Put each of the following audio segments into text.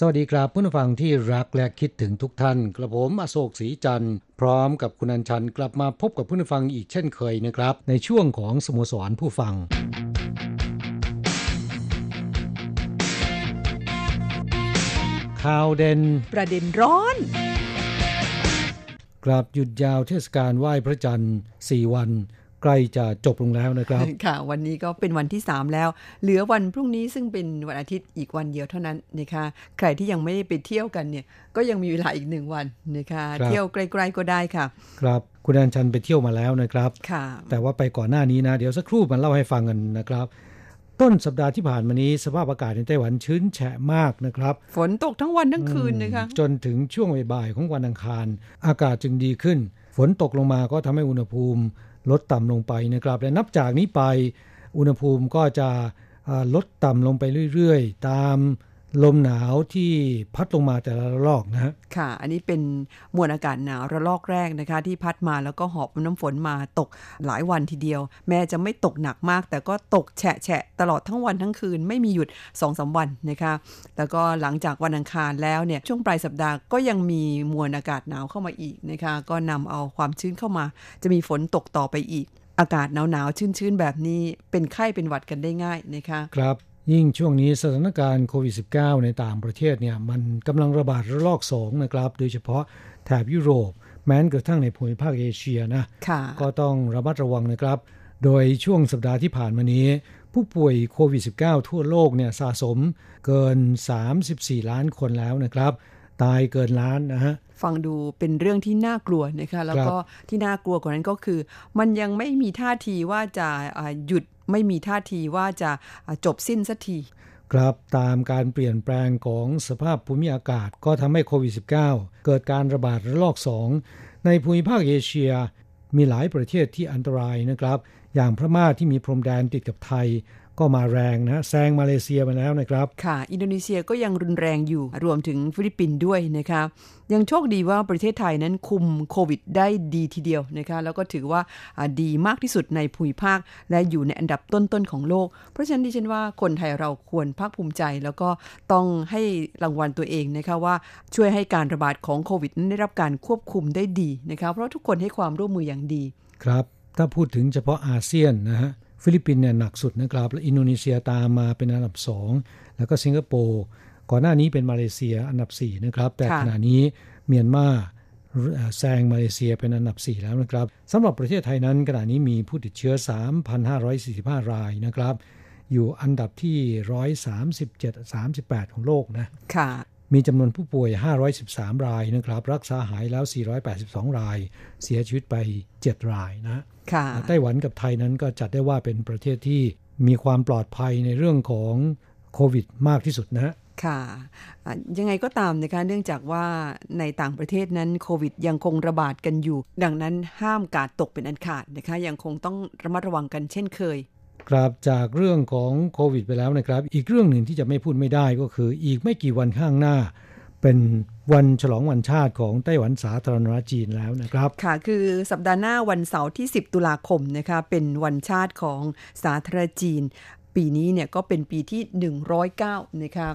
สวัสดีครับผู้ฟังที่รักและคิดถึงทุกท่านกระผมอโศกศรีจันทร์พร้อมกับคุณอัญชันกลับมาพบกับผู้ฟังอีกเช่นเคยนะครับในช่วงของสโมสรผู้ฟังข่าวเด่นประเด็นร้อนกลับหยุดยาวเทศกาลไหว้พระจันทร์4วันใกล้จะจบลงแล้วนะครับค่ะวันนี้ก็เป็นวันที่3แล้วเหลือวันพรุ่งนี้ซึ่งเป็นวันอาทิตย์อีกวันเดียวเท่านั้นนะคะใครที่ยังไม่ได้ไปเที่ยวกันเนี่ยก็ยังมีเวลาอีก1วันนะคะเที่ยวไกลๆก็ได้ค่ะครับคุณอัญชันไปเที่ยวมาแล้วนะครับค่ะแต่ว่าไปก่อนหน้านี้นะเดี๋ยวสักครู่มาเล่าให้ฟังกันนะครับต้นสัปดาห์ที่ผ่านมานี้สภาพอากาศในไต้หวันชื้นแฉะมากนะครับฝนตกทั้งวันทั้งคืนนะคะจนถึงช่วงบ่ายๆของวันอังคารอากาศจึงดีขึ้นฝนตกลงมาก็ทำให้อุณหภูมิลดต่ำลงไปนะครับและนับจากนี้ไปอุณหภูมิก็จะลดต่ำลงไปเรื่อยๆตามลมหนาวที่พัดลงมาแต่ละระลอกนะค่ะอันนี้เป็นมวลอากาศหนาวระลอกแรกนะคะที่พัดมาแล้วก็หอบน้ำฝนมาตกหลายวันทีเดียวแม้จะไม่ตกหนักมากแต่ก็ตกแฉะๆตลอดทั้งวันทั้งคืนไม่มีหยุด 2-3 วันนะคะแล้วก็หลังจากวันอังคารแล้วเนี่ยช่วงปลายสัปดาห์ก็ยังมีมวลอากาศหนาวเข้ามาอีกนะคะก็นำเอาความชื้นเข้ามาจะมีฝนตกต่อไปอีกอากาศหนาวๆชื้นๆแบบนี้เป็นไข้เป็นหวัดกันได้ง่ายนะคะครับยิ่งช่วงนี้สถานการณ์โควิด -19 ในต่างประเทศเนี่ยมันกำลังระบาดระลอก2นะครับโดยเฉพาะแถบยุโรปแม้กระทั่งในภูมิภาคเอเชียนะก็ต้องระมัดระวังนะครับโดยช่วงสัปดาห์ที่ผ่านมานี้ผู้ป่วยโควิด -19 ทั่วโลกเนี่ยสะสมเกิน34ล้านคนแล้วนะครับตายเกินล้านนะฮะฟังดูเป็นเรื่องที่น่ากลัวนะคะแล้วก็ที่น่ากลัวกว่านั้นก็คือมันยังไม่มีท่าทีว่าจะหยุดไม่มีท่าทีว่าจะจบสิ้นสักทีครับตามการเปลี่ยนแปลงของสภาพภูมิอากาศก็ทำให้โควิด -19 เกิดการระบาดระลอก2ในภูมิภาคเอเชียมีหลายประเทศที่อันตรายนะครับอย่างพม่าที่มีพรมแดนติดกับไทยก็มาแรงนะแซงมาเลเซียมาแล้วนะครับค่ะอินโดนีเซียก็ยังรุนแรงอยู่รวมถึงฟิลิปปินส์ด้วยนะคะยังโชคดีว่าประเทศไทยนั้นคุมโควิดได้ดีทีเดียวนะคะแล้วก็ถือว่าดีมากที่สุดในภูมิภาคและอยู่ในอันดับต้นๆของโลกเพราะฉะนั้นดิฉันว่าคนไทยเราควรภาคภูมิใจแล้วก็ต้องให้รางวัลตัวเองนะคะว่าช่วยให้การระบาดของโควิดนั้นได้รับการควบคุมได้ดีนะคะเพราะทุกคนให้ความร่วมมืออย่างดีครับถ้าพูดถึงเฉพาะอาเซียนนะฮะฟิลิปปินส์เนี่ยหนักสุดนะครับและอินโดนีเซียตามมาเป็นอันดับ2แล้วก็สิงคโปร์ก่อนหน้านี้เป็นมาเลเซียอันดับ4นะครับแต่ขณะนี้เมียนมาแซงมาเลเซียเป็นอันดับ4แล้วนะครับสำหรับประเทศไทยนั้นขณะนี้มีผู้ติดเชื้อ 3,545 รายนะครับอยู่อันดับที่ 137-38 ของโลกนะค่ะมีจำนวนผู้ป่วย513รายนะครับรักษาหายแล้ว482รายเสียชีวิตไป7รายนะไต้หวันกับไทยนั้นก็จัดได้ว่าเป็นประเทศที่มีความปลอดภัยในเรื่องของโควิดมากที่สุดนะค่ะยังไงก็ตามนะคะเนื่องจากว่าในต่างประเทศนั้นโควิดยังคงระบาดกันอยู่ดังนั้นห้ามกาดตกเป็นอันขาดนะคะยังคงต้องระมัดระวังกันเช่นเคยครับจากเรื่องของโควิดไปแล้วนะครับอีกเรื่องหนึ่งที่จะไม่พูดไม่ได้ก็คืออีกไม่กี่วันข้างหน้าเป็นวันฉลองวันชาติของไต้หวันสาธารณรัฐจีนแล้วนะครับค่ะคือสัปดาห์หน้าวันเสาร์ที่10ตุลาคมนะคะเป็นวันชาติของสาธารณรัฐจีนปีนี้เนี่ยก็เป็นปีที่109นะคะ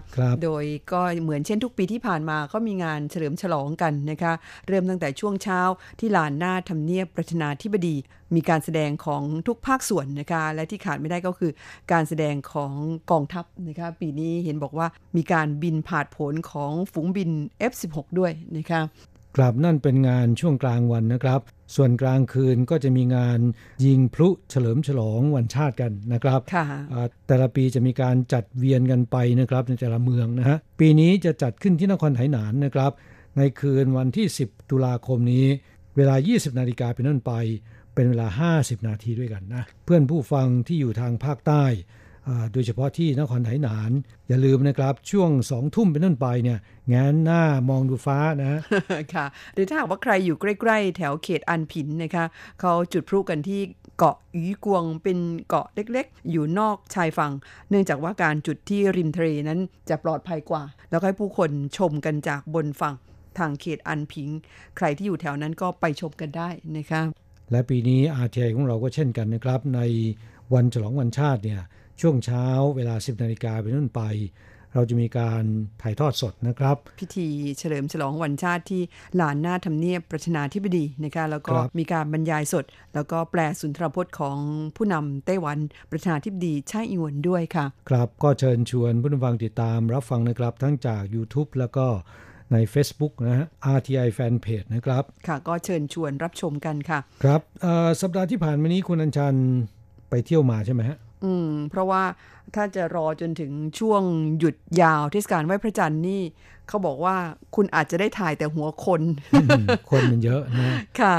โดยก็เหมือนเช่นทุกปีที่ผ่านมาก็มีงานเฉลิมฉลองกันนะคะเริ่มตั้งแต่ช่วงเช้าที่ลานหน้าทำเนียบประธานาธิบดีมีการแสดงของทุกภาคส่วนนะคะและที่ขาดไม่ได้ก็คือการแสดงของกองทัพนะคะปีนี้เห็นบอกว่ามีการบินผ่านผลของฝูงบิน F16 ด้วยนะคะ ครับนั่นเป็นงานช่วงกลางวันนะครับส่วนกลางคืนก็จะมีงานยิงพลุเฉลิมฉลองวันชาติกันนะครับแต่ละปีจะมีการจัดเวียนกันไปนะครับในแต่ละเมืองนะฮะปีนี้จะจัดขึ้นที่นครไหหนานนะครับในคืนวันที่10ตุลาคมนี้เวลา 20:00 น.เป็นต้นไปเป็นเวลา50นาทีด้วยกันนะเพื่อนผู้ฟังที่อยู่ทางภาคใต้โดยเฉพาะที่นครไหหนานอย่าลืมนะครับช่วง 20:00 น.เป็นต้นไปเนี่ยแงนหน้ามองดูฟ้านะค่ะหรือถ้าหากว่าใครอยู่ใกล้ๆแถวเขตอันผินนะคะเขาจุดพลุกันที่เกาะอีกวงเป็นเกาะเล็กๆอยู่นอกชายฝั่งเนื่องจากว่าการจุดที่ริมทะเลนั้นจะปลอดภัยกว่าแล้วให้ผู้คนชมกันจากบนฝั่งทางเขตอันผิงใครที่อยู่แถวนั้นก็ไปชมกันได้นะคะและปีนี้ RTI ของเราก็เช่นกันนะครับในวันฉลองวันชาติเนี่ยช่วงเช้าเวลา 10:00 น.เป็นต้นไปเราจะมีการถ่ายทอดสดนะครับพิธีเฉลิมฉลองวันชาติที่ลานหน้าทำเนียบประธานาธิบดีนะคะแล้วก็มีการบรรยายสดแล้วก็แปลสุนทรพจน์ของผู้นำไต้หวันประธานาธิบดีไช่อิงเหวินด้วยค่ะครับก็เชิญชวนผู้ฟังติดตามรับฟังนะครับทั้งจาก YouTube แล้วก็ใน Facebook นะฮะ RTI Fanpage นะครับค่ะก็เชิญชวนรับชมกันค่ะครับสัปดาห์ที่ผ่านมานี้คุณอัญชันไปเที่ยวมาใช่ไหมฮะเพราะว่าถ้าจะรอจนถึงช่วงหยุดยาวเทศกาลไหว้พระจันทร์นี่เขาบอกว่าคุณอาจจะได้ถ่ายแต่หัวคน คนมันเยอะนะค่ะ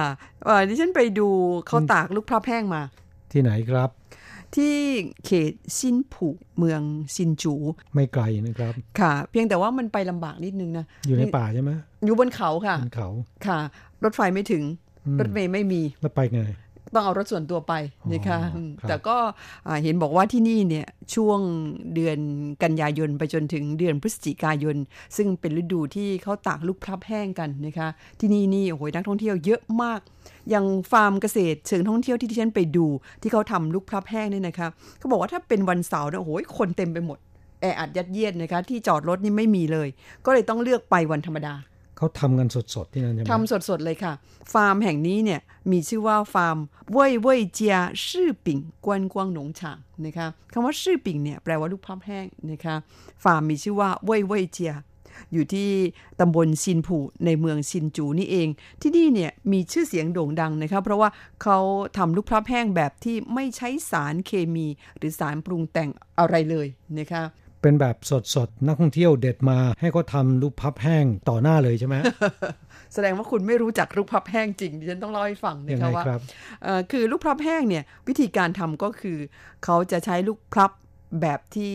ดิฉันไปดูเขาตากลูกพระแห้งมาที่ไหนครับที่เขตซินผูเมืองซินจูไม่ไกลนะครับค่ะเพียงแต่ว่ามันไปลำบากนิดนึงนะอยู่ในป่าใช่ไหมอยู่บนเขาค่ะบนเขาค่ะรถไฟไม่ถึงรถเมล์ไม่มีแล้วไปไงต้องเอารถส่วนตัวไปนะคะแต่ก็เห็นบอกว่าที่นี่เนี่ยช่วงเดือนกันยายนไปจนถึงเดือนพฤศจิกายนซึ่งเป็นฤดูที่เขาตากลูกพลับแห้งกันนะคะที่นี่นี่โอ้โหนักท่องเที่ยวเยอะมากอย่างฟาร์มเกษตรเชิงท่องเที่ยวที่ดิฉันไปดูที่เขาทำลูกพลับแห้งเนี่ยนะคะเขาบอกว่าถ้าเป็นวันเสาร์เนี่ยโอ้โหคนเต็มไปหมดแออัดยัดเยียดนะคะที่จอดรถนี่ไม่มีเลยก็เลยต้องเลือกไปวันธรรมดาเขาทำกันสดๆที่นั่นใช่ไหมทำสดๆเลยค่ะฟาร์มแห่งนี้เนี่ยมีชื่อว่าฟาร์มเว่ยเว่ยเจียชื่อปิ่งกวนกวางหนงฉางนะคะคำว่าชื่อปิ่งเนี่ยแปลว่าลูกพลับแห้งนะคะฟาร์มมีชื่อว่าเว่ยเว่ยเจียอยู่ที่ตำบลซินผูในเมืองซินจูนี่เองที่นี่เนี่ยมีชื่อเสียงโด่งดังนะคะเพราะว่าเขาทำลูกพลับแห้งแบบที่ไม่ใช้สารเคมีหรือสารปรุงแต่งอะไรเลยนะคะเป็นแบบสดๆนักท่องเที่ยวเด็ดมาให้เขาทำลูกพลับแห้งต่อหน้าเลยใช่ไหม แสดงว่าคุณไม่รู้จักลูกพลับแห้งจริงดิฉันต้องเล่าให้ฟังนะคะว่าคือลูกพลับแห้งเนี่ยวิธีการทำก็คือเขาจะใช้ลูกพลับแบบที่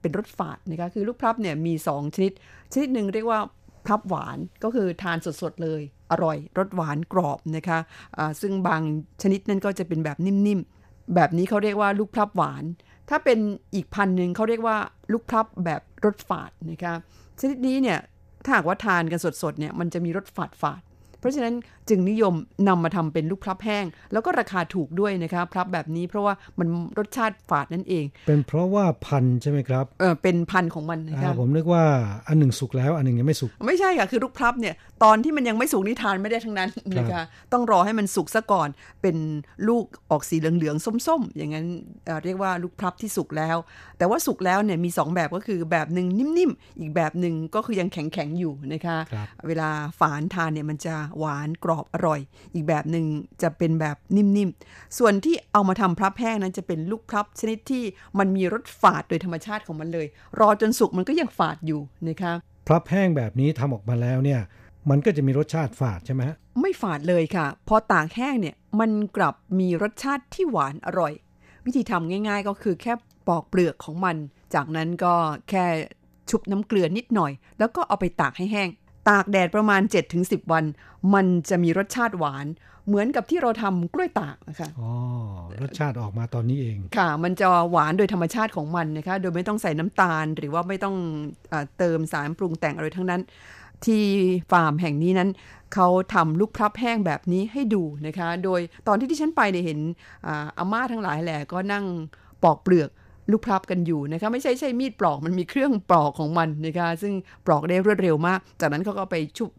เป็นรสฝาดนะคะคือลูกพลับเนี่ยมี2ชนิดชนิดนึงเรียกว่าพลับหวานก็คือทานสดๆเลยอร่อยรสหวานกรอบนะคะซึ่งบางชนิดนั้นก็จะเป็นแบบนิ่มๆแบบนี้เขาเรียกว่าลูกพลับหวานถ้าเป็นอีกพันหนึ่งเขาเรียกว่าลูกพลับแบบรสฝาดนะคะชนิดนี้เนี่ยถ้าหากว่าทานกันสดๆเนี่ยมันจะมีรสฝาดเพราะฉะนั้นจึงนิยมนำมาทำเป็นลูกพลับแห้งแล้วก็ราคาถูกด้วยนะคะพลับแบบนี้เพราะว่ามันรสชาติฝาดนั่นเองเป็นเพราะว่าพันใช่ไหมครับเป็นพันของมันนะคะผมนึกว่าอันหนึ่งสุกแล้วอันหนึ่งยังไม่สุกไม่ใช่ค่ะคือลูกพลับเนี่ยตอนที่มันยังไม่สุกนี่ทานไม่ได้ทั้งนั้นนะคะต้องรอให้มันสุกซะก่อนเป็นลูกออกสีเหลืองๆส้มๆอย่างนั้นเรียกว่าลูกพลับที่สุกแล้วแต่ว่าสุกแล้วเนี่ยมีสองแบบก็คือแบบนึงนิ่มๆอีกแบบนึงก็คือยังแข็งๆอยู่นะคะเวลาฝานทานเนี่ยมันจะหวานกรอบอร่อยอีกแบบหนึ่งจะเป็นแบบนิ่มๆส่วนที่เอามาทำพลับแห้งนั้นจะเป็นลูกพลับชนิดที่มันมีรสฝาดโดยธรรมชาติของมันเลยรอจนสุกมันก็ยังฝาดอยู่นะคะพลับแห้งแบบนี้ทำออกมาแล้วเนี่ยมันก็จะมีรสชาติฝาดใช่ไหมไม่ฝาดเลยค่ะพอตากแห้งเนี่ยมันกลับมีรสชาติที่หวานอร่อยวิธีทำง่ายๆก็คือแค่ปอกเปลือกของมันจากนั้นก็แค่ชุบน้ำเกลือนิดหน่อยแล้วก็เอาไปตากให้แห้งตากแดดประมาณ 7-10 วันมันจะมีรสชาติหวานเหมือนกับที่เราทำกล้วยตากนะคะอ๋อรสชาติออกมาตอนนี้เองค่ะมันจะหวานโดยธรรมชาติของมันนะคะโดยไม่ต้องใส่น้ำตาลหรือว่าไม่ต้องเติมสารปรุงแต่งอะไรทั้งนั้นที่ฟาร์มแห่งนี้นั้นเขาทำลูกพลับแห้งแบบนี้ให้ดูนะคะโดยตอนที่ดิฉันไปเนี่ยเห็นอาม่าทั้งหลายแหละก็นั่งปอกเปลือกลูกพลับกันอยู่นะคะไม่ใช่มีดปลอกมันมีเครื่องปลอกของมันนะคะซึ่งปลอกได้รวดเร็วมากจากนั้นเขาก็ไปชุบ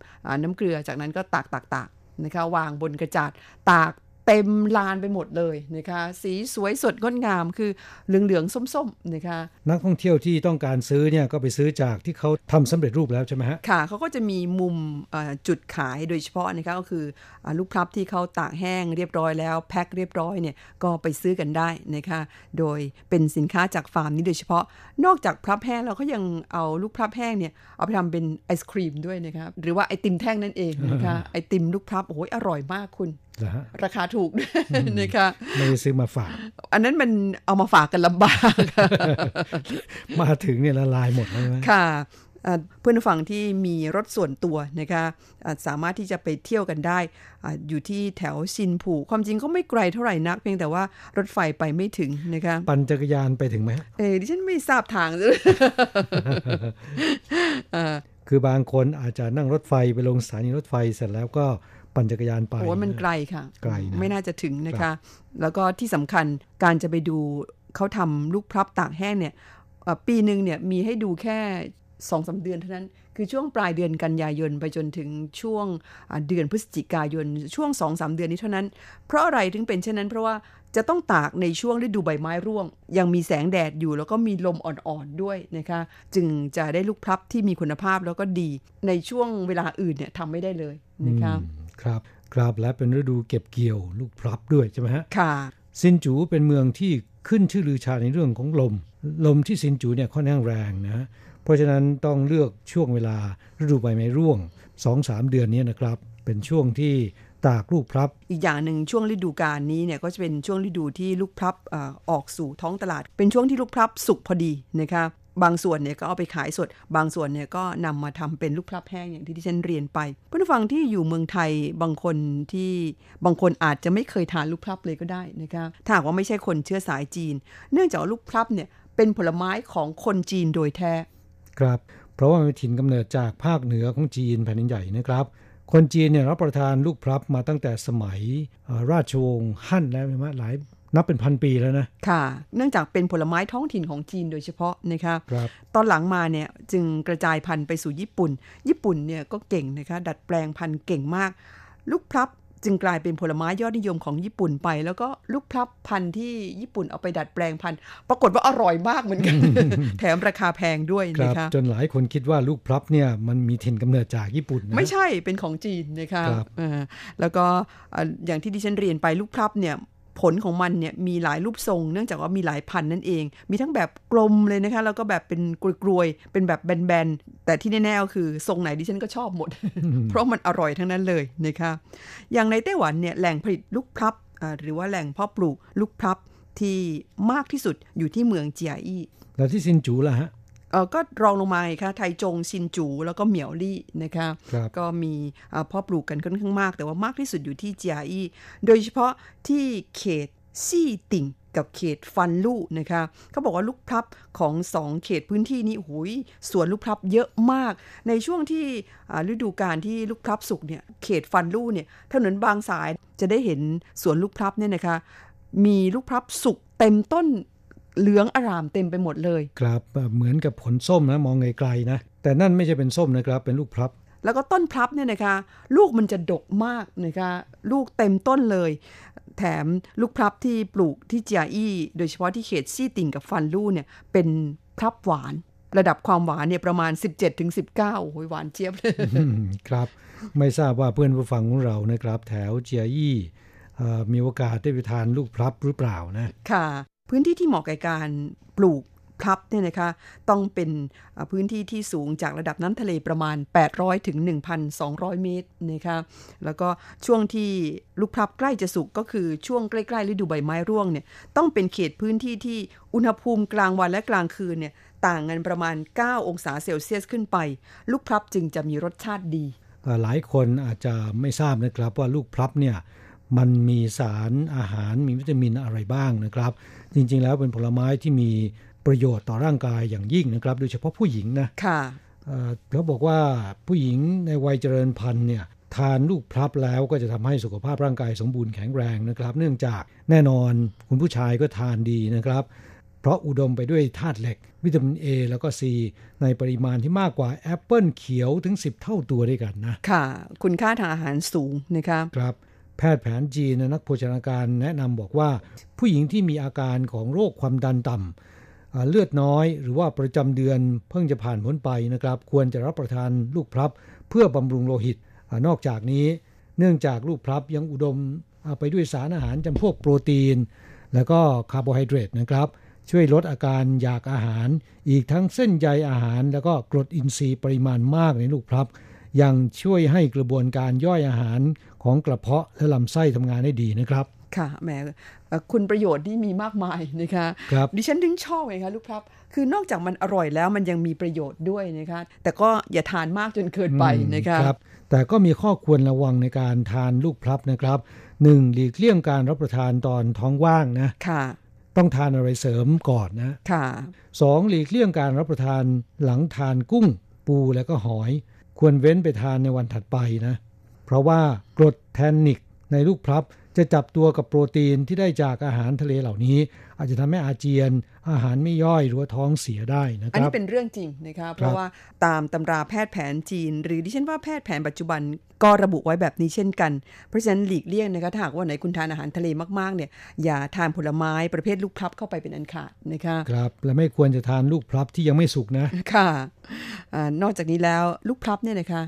น้ำเกลือจากนั้นก็ตากนะคะวางบนกระจาดตาก เต็มลานไปหมดเลยนะคะสีสวยสดงดงามคือเหลืองๆส้มๆนะคะนักท่องเที่ยวที่ต้องการซื้อเนี่ยก็ไปซื้อจากที่เขาทำสำเร็จรูปแล้วใช่ไหมฮะค่ะเขาก็จะมีมุมจุดขายโดยเฉพาะนะคะก็คือลูกพลับที่เขาตากแห้งเรียบร้อยแล้วแพ็คเรียบร้อยเนี่ยก็ไปซื้อกันได้นะคะโดยเป็นสินค้าจากฟาร์มนี้โดยเฉพาะนอกจากพลับแห้งแล้วก็ยังเอาลูกพลับแห้งเนี่ยเอาไปทำเป็นไอศกรีมด้วยนะคะหรือว่าไอติมแท่งนั่นเองนะคะไอติมลูกพลับโอ้ยอร่อยมากคุณราคาถูกนะคะไม่ได้ซื้อมาฝากอันนั้นมันเอามาฝากกันลำบากมาถึงเนี่ยละลายหมดใช่ไหมค่ะเพื่อนฝั่งที่มีรถส่วนตัวนะคะสามารถที่จะไปเที่ยวกันได้อยู่ที่แถวชินผูความจริงก็ไม่ไกลเท่าไหร่นักเพียงแต่ว่ารถไฟไปไม่ถึงนะคะปั่นจักรยานไปถึงไหมดิฉันไม่ทราบทางคือบางคนอาจจะนั่งรถไฟไปลงสถานีรถไฟเสร็จแล้วก็ปั่นจักรยานไปโอ้มันไกลค่ะไกลนะไม่น่าจะถึงนะคะแล้วก็ที่สำคัญการจะไปดูเขาทำลูกพลับตากแห้งเนี่ยปีนึงเนี่ยมีให้ดูแค่ 2-3 เดือนเท่านั้นคือช่วงปลายเดือนกันยายนไปจนถึงช่วงเดือนพฤศจิกายนช่วง 2-3 เดือนนี้เท่านั้นเพราะอะไรถึงเป็นเช่นนั้นเพราะว่าจะต้องตากในช่วงฤดูใบไม้ร่วงยังมีแสงแดดอยู่แล้วก็มีลมอ่อนๆด้วยนะคะจึงจะได้ลูกพลับที่มีคุณภาพแล้วก็ดีในช่วงเวลาอื่นเนี่ยทำไม่ได้เลยนะคะครับครับและเป็นฤดูเก็บเกี่ยวลูกพลับด้วยใช่ไหมฮะค่ะซินจูเป็นเมืองที่ขึ้นชื่อลือชาในเรื่องของลมที่ซินจูเนี่ยค่อนข้างแรงนะเพราะฉะนั้นต้องเลือกช่วงเวลาฤดูใบไม้ร่วง 2-3 เดือนนี้นะครับเป็นช่วงที่ตากลูกพลับอีกอย่างหนึ่งช่วงฤดูกาลนี้เนี่ยก็จะเป็นช่วงฤดูที่ลูกพลับออกสู่ท้องตลาดเป็นช่วงที่ลูกพลับสุกพอดีนะคะบางส่วนเนี่ยก็เอาไปขายสดบางส่วนเนี่ยก็นำมาทำเป็นลูกพลับแห้งอย่างที่ดิฉันเรียนไปเพื่อนฟังที่อยู่เมืองไทยบางคนอาจจะไม่เคยทานลูกพลับเลยก็ได้นะคะถ้าหากว่าไม่ใช่คนเชื้อสายจีนเนื่องจากลูกพลับเนี่ยเป็นผลไม้ของคนจีนโดยแท้ครับเพราะว่ามีถิ่นกำเนิดจากภาคเหนือของจีนแผ่นใหญ่นะครับคนจีนเนี่ยรับประทานลูกพลับมาตั้งแต่สมัยราชวงศ์ฮั่นแล้วหลายนับเป็นพันปีแล้วนะค่ะเนื่องจากเป็นผลไม้ท้องถิ่นของจีนโดยเฉพาะนะคะครับตอนหลังมาเนี่ยจึงกระจายพันธุ์ไปสู่ญี่ปุ่นเนี่ยก็เก่งนะคะดัดแปลงพันธุ์เก่งมากลูกพลับจึงกลายเป็นผลไม้ยอดนิยมของญี่ปุ่นไปแล้วก็ลูกพลับพันธุ์ที่ญี่ปุ่นเอาไปดัดแปลงพันธุ์ปรากฏว่าอร่อยมากเหมือนกัน แถมราคาแพงด้วยนะคะจนหลายคนคิดว่าลูกพลับเนี่ยมันมีถิ่นกำเนิดจากญี่ปุ่นนะไม่ใช่เป็นของจีนนะคะแล้วก็อย่างที่ดิฉันเรียนไปลูกพลับเนี่ยผลของมันเนี่ยมีหลายรูปทรงเนื่องจากว่ามีหลายพันนั่นเองมีทั้งแบบกลมเลยนะคะแล้วก็แบบเป็นกลวยๆเป็นแบบแบนๆแต่ที่แน่ๆก็คือทรงไหนดิฉันก็ชอบหมด เพราะมันอร่อยทั้งนั้นเลยนะคะอย่างในไต้หวันเนี่ยแหล่งผลิตลูกพลับหรือว่าแหล่งเพาะปลูกลูกพลับที่มากที่สุดอยู่ที่เมืองเจียอี้แล้วที่ซินจูล่ะฮะก็รองลงมาค่ะไทจงซินจูแล้วก็เหมียวลี่นะคะก็มีพ่อปลูกกันค่อนข้างมากแต่ว่ามากที่สุดอยู่ที่เจียอี้โดยเฉพาะที่เขตซี่ติ่งกับเขตฟันลู่นะคะเขาบอกว่าลูกพลับของ2เขตพื้นที่นี้โอ้ยสวนลูกพลับเยอะมากในช่วงที่ฤดูกาลที่ลูกพลับสุกเนี่ยเขตฟันลู่เนี่ยถนนบางสายจะได้เห็นสวนลูกพลับเนี่ยนะคะมีลูกพลับสุกเต็มต้นเหลืองอร่ามเต็มไปหมดเลยครับเหมือนกับผลส้มนะมองไกลๆนะแต่นั่นไม่ใช่เป็นส้มนะครับเป็นลูกพลับแล้วก็ต้นพลับเนี่ยนะคะลูกมันจะดกมากนะคะลูกเต็มต้นเลยแถมลูกพลับที่ปลูกที่เจียอี้โดยเฉพาะที่เขตซี่ติ่งกับฟันลู่เนี่ยเป็นพลับหวานระดับความหวานเนี่ยประมาณ 17-19 โอ้ยหวานเจี๊ยบเลยครับไม่ทราบว่าเพื่อนผู้ฟังของเรานะครับแถวเจียอี้มีโอกาสได้ไปทานลูกพลับหรือเปล่านะค่ะพื้นที่ที่เหมาะแก่การปลูกพลับเนี่ยนะคะต้องเป็นพื้นที่ที่สูงจากระดับน้ำทะเลประมาณ 800-1,200 เมตรนะคะแล้วก็ช่วงที่ลูกพลับใกล้จะสุกก็คือช่วงใกล้ๆฤดูใบไม้ร่วงเนี่ยต้องเป็นเขตพื้นที่ที่อุณหภูมิกลางวันและกลางคืนเนี่ยต่างกันประมาณ9องศาเซลเซียสขึ้นไปลูกพลับจึงจะมีรสชาติดีหลายคนอาจจะไม่ทราบนะครับว่าลูกพลับเนี่ยมันมีสารอาหารมีวิตามินอะไรบ้างนะครับจริงๆแล้วเป็นผลไม้ที่มีประโยชน์ต่อร่างกายอย่างยิ่งนะครับโดยเฉพาะผู้หญิงนะค่ะเขาบอกว่าผู้หญิงในวัยเจริญพันธุ์เนี่ยทานลูกพลับแล้วก็จะทำให้สุขภาพร่างกายสมบูรณ์แข็งแรงนะครับเนื่องจากแน่นอนคุณผู้ชายก็ทานดีนะครับเพราะอุดมไปด้วยธาตุเหล็กวิตามิน A แล้วก็ C ในปริมาณที่มากกว่าแอปเปิ้ลเขียวถึง10 เท่าตัวด้วยกันนะค่ะคุณค่าทางอาหารสูงนะคะครับ แพทย์แผนจีนนักโภชนาการแนะนำบอกว่าผู้หญิงที่มีอาการของโรคความดันต่ำเลือดน้อยหรือว่าประจำเดือนเพิ่งจะผ่านพ้นไปนะครับควรจะรับประทานลูกพลับเพื่อบำรุงโลหิตนอกจากนี้เนื่องจากลูกพลับยังอุดมไปด้วยสารอาหารจำพวกโปรตีนแล้วก็คาร์โบไฮเดรตนะครับช่วยลดอาการอยากอาหารอีกทั้งเส้นใยอาหารแล้วก็กรดอินทรีย์ปริมาณมากในลูกพลับยังช่วยให้กระบวนการย่อยอาหารของกระเพาะและลำไส้ทำงานได้ดีนะครับค่ะแหมคุณประโยชน์นี่มีมากมายนะคะครับดิฉันถึงชอบไงคะลูกพลับคือนอกจากมันอร่อยแล้วมันยังมีประโยชน์ด้วยนะคะแต่ก็อย่าทานมากจนเกินไปนะคะครับแต่ก็มีข้อควรระวังในการทานลูกพลับนะครับ1หลีกเลี่ยงการรับประทานตอนท้องว่างนะค่ะต้องทานอะไรเสริมก่อนนะค่ะ2หลีกเลี่ยงการรับประทานหลังทานกุ้งปูและก็หอยควรเว้นไปทานในวันถัดไปนะเพราะว่ากรดแทนนิกในลูกพลับจะจับตัวกับโปรตีนที่ได้จากอาหารทะเลเหล่านี้อาจจะทำให้อาเจียนอาหารไม่ย่อยหรือว่าท้องเสียได้นะครับอันนี้เป็นเรื่องจริงนะคะเพราะว่าตามตำราแพทย์แผนจีนหรือดิฉันว่าแพทย์แผนปัจจุบันก็ระบุไว้แบบนี้เช่นกันเพราะฉะนั้นหลีกเลี่ยงนะคะถ้าหากว่าไหนคุณทานอาหารทะเลมากๆเนี่ยอย่าทานผลไม้ประเภทลูกพลับเข้าไปเป็นอันขาดนะคะครับและไม่ควรจะทานลูกพลับที่ยังไม่สุกนะค่ะนอกจากนี้แล้วลูกพลับเนี่ยนะคะ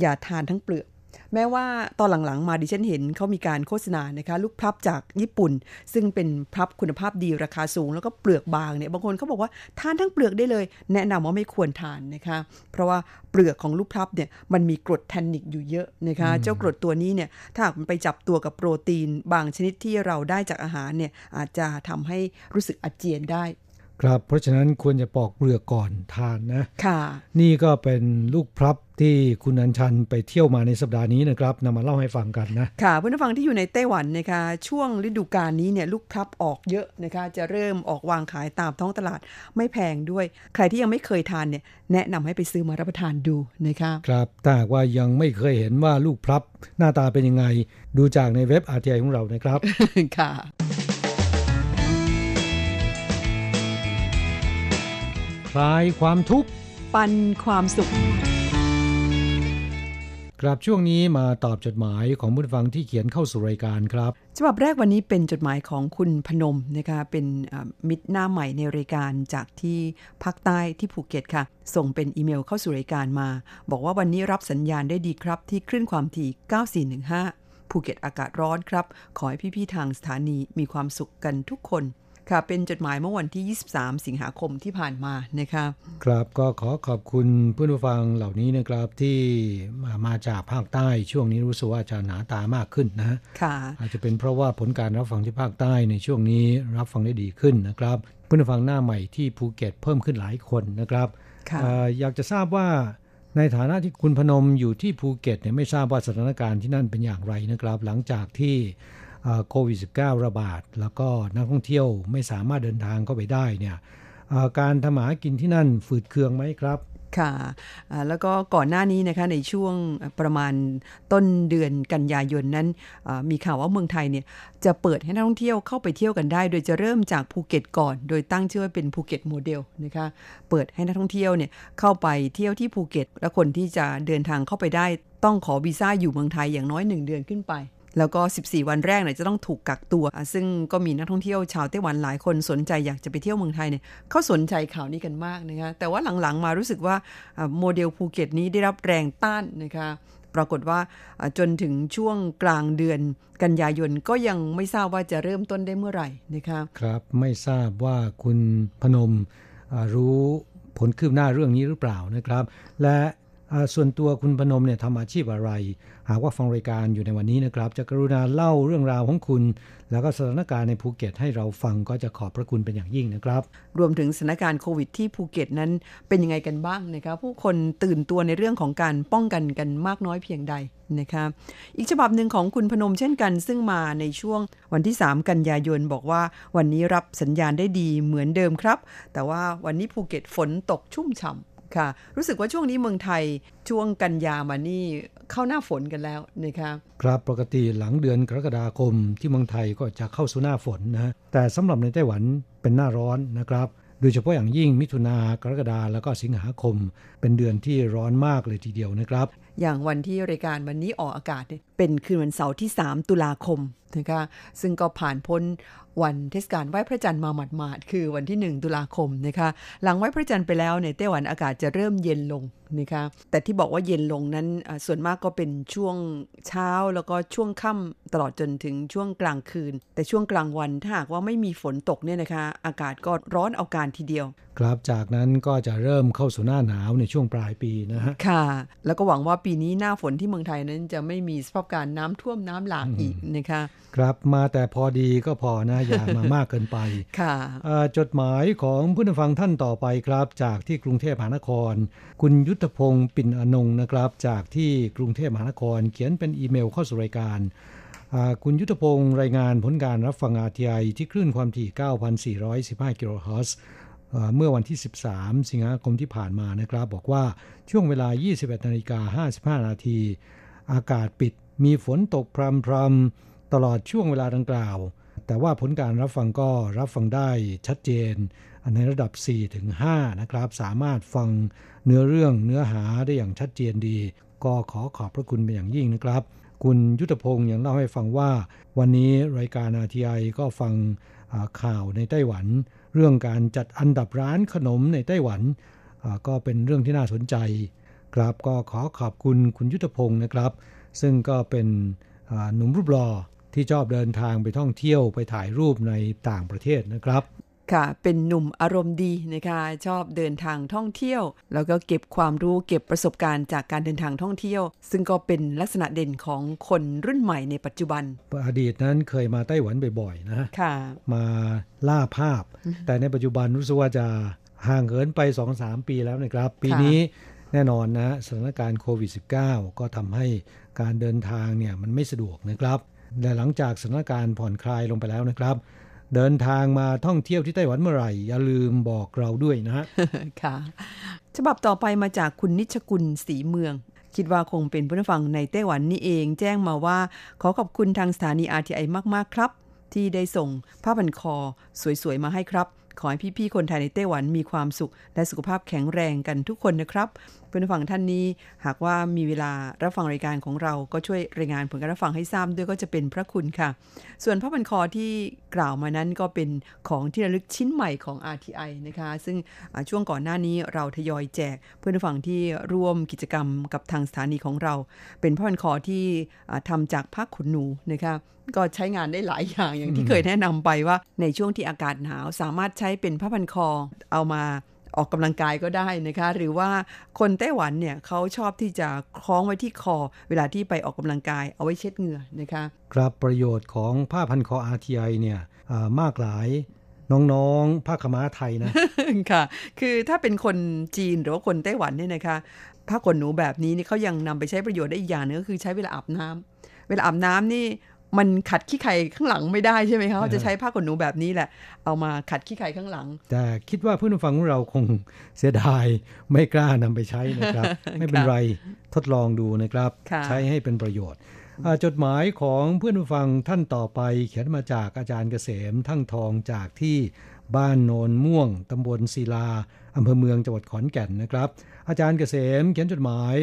อย่าทานทั้งเปลือกแม้ว่าตอนหลังๆมาดิฉันเห็นเขามีการโฆษณานะคะลูกพลับจากญี่ปุ่นซึ่งเป็นพลับคุณภาพดีราคาสูงแล้วก็เปลือกบางเนี่ยบางคนเขาบอกว่าทานทั้งเปลือกได้เลยแนะนำว่าไม่ควรทานนะคะเพราะว่าเปลือกของลูกพลับเนี่ยมันมีกรดแทนนิกอยู่เยอะนะคะเจ้ากรดตัวนี้เนี่ยถ้ามันไปจับตัวกับโปรตีนบางชนิดที่เราได้จากอาหารเนี่ยอาจจะทำให้รู้สึกอาเจียนได้ครับเพราะฉะนั้นควรจะปอกเปลือกก่อนทานนะค่ะนี่ก็เป็นลูกพลับที่คุณอัญชันไปเที่ยวมาในสัปดาห์นี้นะครับนำมาเล่าให้ฟังกันนะค่ะเพื่อนผู้ฟังที่อยู่ในไต้หวันนะคะช่วงฤดูกาลนี้เนี่ยลูกพลับออกเยอะนะคะจะเริ่มออกวางขายตามท้องตลาดไม่แพงด้วยใครที่ยังไม่เคยทานเนี่ยแนะนำให้ไปซื้อมารับประทานดูนะคะครับถ้าหากว่ายังไม่เคยเห็นว่าลูกพลับหน้าตาเป็นยังไงดูจากในเว็บ RTI ของเรานะครับ ค่ะคลายความทุกข์ปันความสุขครับช่วงนี้มาตอบจดหมายของผู้ฟังที่เขียนเข้าสู่รายการครับฉบับแรกวันนี้เป็นจดหมายของคุณพนมนะคะเป็นมิตรหน้าใหม่ในรายการจากที่ภาคใต้ที่ภูเก็ตค่ะส่งเป็นอีเมลเข้าสู่รายการมาบอกว่าวันนี้รับสัญญาณได้ดีครับที่คลื่นความถี่9415ภูเก็ตอากาศร้อนครับขอให้พี่ๆทางสถานีมีความสุขกันทุกคนค่ะเป็นจดหมายเมื่อวันที่23สิงหาคมที่ผ่านมานะคะครับก็ขอขอบคุณเพื่อนผู้ฟังเหล่านี้นะครับที่มาจากภาคใต้ช่วงนี้รู้สึกว่าจะหนาตามากขึ้นนะค่ะอาจจะเป็นเพราะว่าผลการรับฟังที่ภาคใต้ในช่วงนี้รับฟังได้ดีขึ้นนะครับเพื่อนผู้ฟังหน้าใหม่ที่ภูเก็ตเพิ่มขึ้นหลายคนนะครับค่ะอยากจะทราบว่าในฐานะที่คุณพนมอยู่ที่ภูเก็ตเนี่ยไม่ทราบว่าสถานการณ์ที่นั่นเป็นอย่างไรนะครับหลังจากที่โควิด -19 ระบาดแล้วก็นักท่องเที่ยวไม่สามารถเดินทางเข้าไปได้เนี่ยการทำหากินที่นั่นฝืดเคืองไหมครับค่ะแล้วก็ก่อนหน้านี้นะคะในช่วงประมาณต้นเดือนกันยายนนั้นมีข่าวว่าเมืองไทยเนี่ยจะเปิดให้นักท่องเที่ยวเข้าไปเที่ยวกันได้โดยจะเริ่มจากภูเก็ตก่อนโดยตั้งชื่อว่าเป็นภูเก็ตโมเดลนะคะเปิดให้นักท่องเที่ยวเนี่ยเข้าไปเที่ยวที่ภูเก็ตและคนที่จะเดินทางเข้าไปได้ต้องขอวีซ่าอยู่เมืองไทยอย่างน้อย1เดือนขึ้นไปแล้วก็14วันแรกเนี่ยจะต้องถูกกักตัวซึ่งก็มีนักท่องเที่ยวชาวไต้หวันหลายคนสนใจอยากจะไปเที่ยวเมืองไทยเนี่ยเขาสนใจข่าวนี้กันมากนะคะแต่ว่าหลังๆมารู้สึกว่าโมเดลภูเก็ตนี้ได้รับแรงต้านนะคะปรากฏว่าจนถึงช่วงกลางเดือนกันยายนก็ยังไม่ทราบว่าจะเริ่มต้นได้เมื่อไหร่นะคะครับไม่ทราบว่าคุณพนมรู้ผลคืบหน้าเรื่องนี้หรือเปล่านะครับและส่วนตัวคุณพนมเนี่ยทำอาชีพอะไรหากว่าฟังรายการอยู่ในวันนี้นะครับจะกรุณาเล่าเรื่องราวของคุณแล้วก็สถานการณ์ในภูเก็ตให้เราฟังก็จะขอบพระคุณเป็นอย่างยิ่งนะครับรวมถึงสถานการณ์โควิดที่ภูเก็ตนั้นเป็นยังไงกันบ้างนะคะผู้คนตื่นตัวในเรื่องของการป้องกันกันมากน้อยเพียงใดนะคะอีกฉบับหนึ่งของคุณพนมเช่นกันซึ่งมาในช่วงวันที่3กันยายนบอกว่าวันนี้รับสัญญาณได้ดีเหมือนเดิมครับแต่ว่าวันนี้ภูเก็ตฝนตกชุ่มฉ่ำค่ะรู้สึกว่าช่วงนี้เมืองไทยช่วงกันยามานี่เข้าหน้าฝนกันแล้วนะคะครับปกติหลังเดือนกรกฎาคมที่เมืองไทยก็จะเข้าสู่หน้าฝนนะแต่สำหรับในไต้หวันเป็นหน้าร้อนนะครับโดยเฉพาะอย่างยิ่งมิถุนายนกรกฎาคมแล้วก็สิงหาคมเป็นเดือนที่ร้อนมากเลยทีเดียวนะครับ อย่างวันที่รายการวันนี้ออกอากาศเป็นคืนวันเสาร์ที่3ตุลาคมนะคะซึ่งก็ผ่านพ้นวันเทศกาลไหว้พระจันทร์มาหมาดๆคือวันที่1ตุลาคมนะคะหลังไหว้พระจันทร์ไปแล้วในไต้หวันอากาศจะเริ่มเย็นลงนะคะแต่ที่บอกว่าเย็นลงนั้นส่วนมากก็เป็นช่วงเช้าแล้วก็ช่วงค่ำตลอดจนถึงช่วงกลางคืนแต่ช่วงกลางวันถ้าหากว่าไม่มีฝนตกเนี่ยนะคะอากาศก็ร้อนเอาการทีเดียวครับจากนั้นก็จะเริ่มเข้าสู่หน้าหนาวในช่วงปลายปีนะฮะค่ะแล้วก็หวังว่าปีนี้หน้าฝนที่เมืองไทยนั้นจะไม่มีสภาพการน้ำท่วมน้ำหลากอีกนะคะครับมาแต่พอดีก็พอนะอย่ามามากเกินไปค่ะจดหมายของผู้ฟังท่านต่อไปครับจากที่กรุงเทพมหานครคุณยุทธพงศ์ปิ่นอนงค์นะครับจากที่กรุงเทพมหานครเขียนเป็นอีเมลเข้าสู่รายการคุณยุทธพงศ์รายงานผลการรับฟัง RTI ที่คลื่นความถี่ 9,415 กิโลเฮิรตซ์เมื่อวันที่13สิงหาคมที่ผ่านมานะครับบอกว่าช่วงเวลา 21:55 น.อากาศปิดมีฝนตกพรำๆตลอดช่วงเวลาดังกล่าวแต่ว่าผลการรับฟังก็รับฟังได้ชัดเจนในระดับ4ถึง5นะครับสามารถฟังเนื้อเรื่องเนื้อหาได้อย่างชัดเจนดีก็ขอบพระคุณเป็นอย่างยิ่งนะครับคุณยุทธพงศ์ยังเล่าให้ฟังว่าวันนี้รายการ RTI ก็ฟังข่าวในไต้หวันเรื่องการจัดอันดับร้านขนมในไต้หวันก็เป็นเรื่องที่น่าสนใจครับก็ขอบคุณคุณยุทธพงศ์นะครับซึ่งก็เป็นหนุ่มรูปหล่อที่ชอบเดินทางไปท่องเที่ยวไปถ่ายรูปในต่างประเทศนะครับค่ะเป็นหนุ่มอารมณ์ดีนะคะชอบเดินทางท่องเที่ยวแล้วก็เก็บความรู้เก็บประสบการณ์จากการเดินทางท่องเที่ยวซึ่งก็เป็นลักษณะเด่นของคนรุ่นใหม่ในปัจจุบันอดีตนั้นเคยมาไต้หวันบ่อยๆนะค่ะมาล่าภาพแต่ในปัจจุบันรู้สึกว่าจะห่างเหินไป 2-3 ปีแล้วนะครับปีนี้แน่นอนนะสถานการณ์โควิด -19 ก็ทำให้การเดินทางเนี่ยมันไม่สะดวกนะครับและหลังจากสถานการณ์ผ่อนคลายลงไปแล้วนะครับเดินทางมาท่องเที่ยวที่ไต้หวันเมื่อไหร่อย่าลืมบอกเราด้วยนะฮะค่ะฉบับต่อไปมาจากคุณนิชกุลศรีเมืองคิดว่าคงเป็นผู้ฟังในไต้หวันนี่เองแจ้งมาว่าขอขอบคุณทางสถานี RTI มากๆครับที่ได้ส่งผ้าพันคอสวยๆมาให้ครับขอให้พี่ๆคนไทยในไต้หวันมีความสุขและสุขภาพแข็งแรงกันทุกคนนะครับเพื่อนฝั่งท่านนี้หากว่ามีเวลารับฟังรายการของเราก็ช่วยรายงานผลการรับฟังให้ทราบด้วยก็จะเป็นพระคุณค่ะส่วนผ้าพันคอที่กล่าวมานั้นก็เป็นของที่ระลึกชิ้นใหม่ของ RTI นะคะซึ่งช่วงก่อนหน้านี้เราทยอยแจกเพื่อนฝั่งที่ร่วมกิจกรรมกับทางสถานีของเราเป็นผ้าพันคอที่ทำจากผ้าขนหนูนะคะก็ใช้งานได้หลายอย่างอย่างที่เคยแนะนำไปว่าในช่วงที่อากาศหนาวสามารถใช้เป็นผ้าพันคอเอามาออกกำลังกายก็ได้นะคะหรือว่าคนไต้หวันเนี่ยเขาชอบที่จะคล้องไว้ที่คอเวลาที่ไปออกกำลังกายเอาไว้เช็ดเหงื่อนะคะครับประโยชน์ของผ้าพันคอ RTI เนี่ยมากหลายน้องๆผ้าขม้าไทยนะค่ะคือถ้าเป็นคนจีนหรือว่าคนไต้หวันเนี่ยนะคะผ้าขนหนูแบบนี้นี่เขายังนำไปใช้ประโยชน์ได้อีกอย่างนึงก็คือใช้เวลาอาบน้ำเวลาอาบน้ำนี่มันขัดขี้ไข่ข้างหลังไม่ได้ใช่ไหมคะเขาจะใช้ผ้าขนหนูแบบนี้แหละเอามาขัดขี้ไข่ข้างหลังแต่คิดว่าผู้ฟังของเราคงเสียดายไม่กล้านำไปใช้นะครับ ไม่เป็นไร ทดลองดูนะครับ ใช้ให้เป็นประโยชน์จดหมายของเพื่อนผู้ฟังท่านต่อไปเขียนมาจากอาจารย์เกษมทั้งทองจากที่บ้านโนนม่วงตำบลศิลาอำเภอเมืองจังหวัดขอนแก่นนะครับอาจารย์เกษมเขียนจดหมาย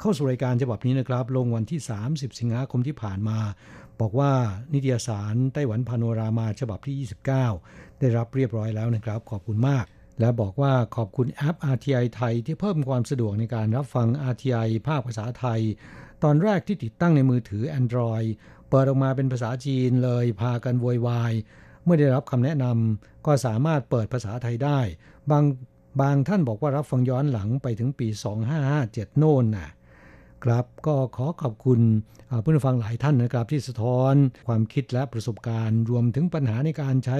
เข้าสู่รายการฉบับนี้นะครับลงวันที่30สิงหาคมที่ผ่านมาบอกว่านิตยสารไต้หวันพาโนรามาฉบับที่29ได้รับเรียบร้อยแล้วนะครับขอบคุณมากและบอกว่าขอบคุณแอป RTI ไทยที่เพิ่มความสะดวกในการรับฟัง RTI ภาคภาษาไทยตอนแรกที่ติดตั้งในมือถือ Android เปิดออกมาเป็นภาษาจีนเลยพากันโวยวายเมื่อได้รับคำแนะนำก็สามารถเปิดภาษาไทยได้บางท่านบอกว่ารับฟังย้อนหลังไปถึงปี2557โน่นนะครับก็ขอขอบคุณผู้ฟังหลายท่านนะครับที่สะท้อนความคิดและประสบการณ์รวมถึงปัญหาในการใช้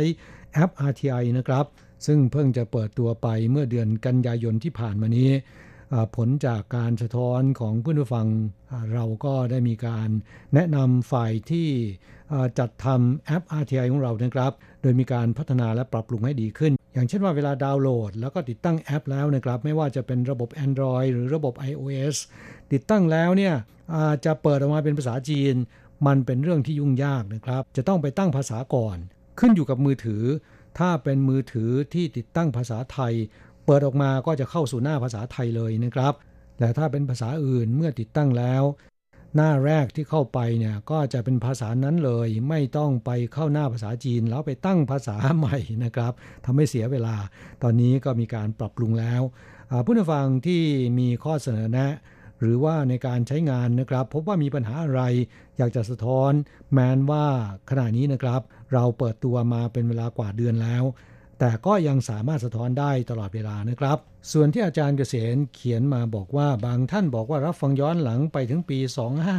แอป RTI นะครับซึ่งเพิ่งจะเปิดตัวไปเมื่อเดือนกันยายนที่ผ่านมานี้ผลจากการสะท้อนของผู้ฟังเราก็ได้มีการแนะนำฝ่ายที่จัดทำแอป RTI ของเรานะครับโดยมีการพัฒนาและปรับปรุงให้ดีขึ้นอย่างเช่นว่าเวลาดาวน์โหลดแล้วก็ติดตั้งแอปแล้วนะครับไม่ว่าจะเป็นระบบ Android หรือระบบ iOS ติดตั้งแล้วเนี่ยจะเปิดออกมาเป็นภาษาจีนมันเป็นเรื่องที่ยุ่งยากนะครับจะต้องไปตั้งภาษาก่อนขึ้นอยู่กับมือถือถ้าเป็นมือถือที่ติดตั้งภาษาไทยเปิดออกมาก็จะเข้าสู่หน้าภาษาไทยเลยนะครับ แต่ถ้าเป็นภาษาอื่นเมื่อติดตั้งแล้วหน้าแรกที่เข้าไปเนี่ยก็จะเป็นภาษานั้นเลยไม่ต้องไปเข้าหน้าภาษาจีนแล้วไปตั้งภาษาใหม่นะครับทำให้เสียเวลาตอนนี้ก็มีการปรับปรุงแล้วผู้ฟังที่มีข้อเสนอแนะหรือว่าในการใช้งานนะครับพบว่ามีปัญหาอะไรอยากจะสะท้อนแม้นว่าขณะนี้นะครับเราเปิดตัวมาเป็นเวลากว่าเดือนแล้วแต่ก็ยังสามารถสะท้อนได้ตลอดเวลานะครับส่วนที่อาจารย์เกษณเขียนมาบอกว่าบางท่านบอกว่ารับฟังย้อนหลังไปถึงปี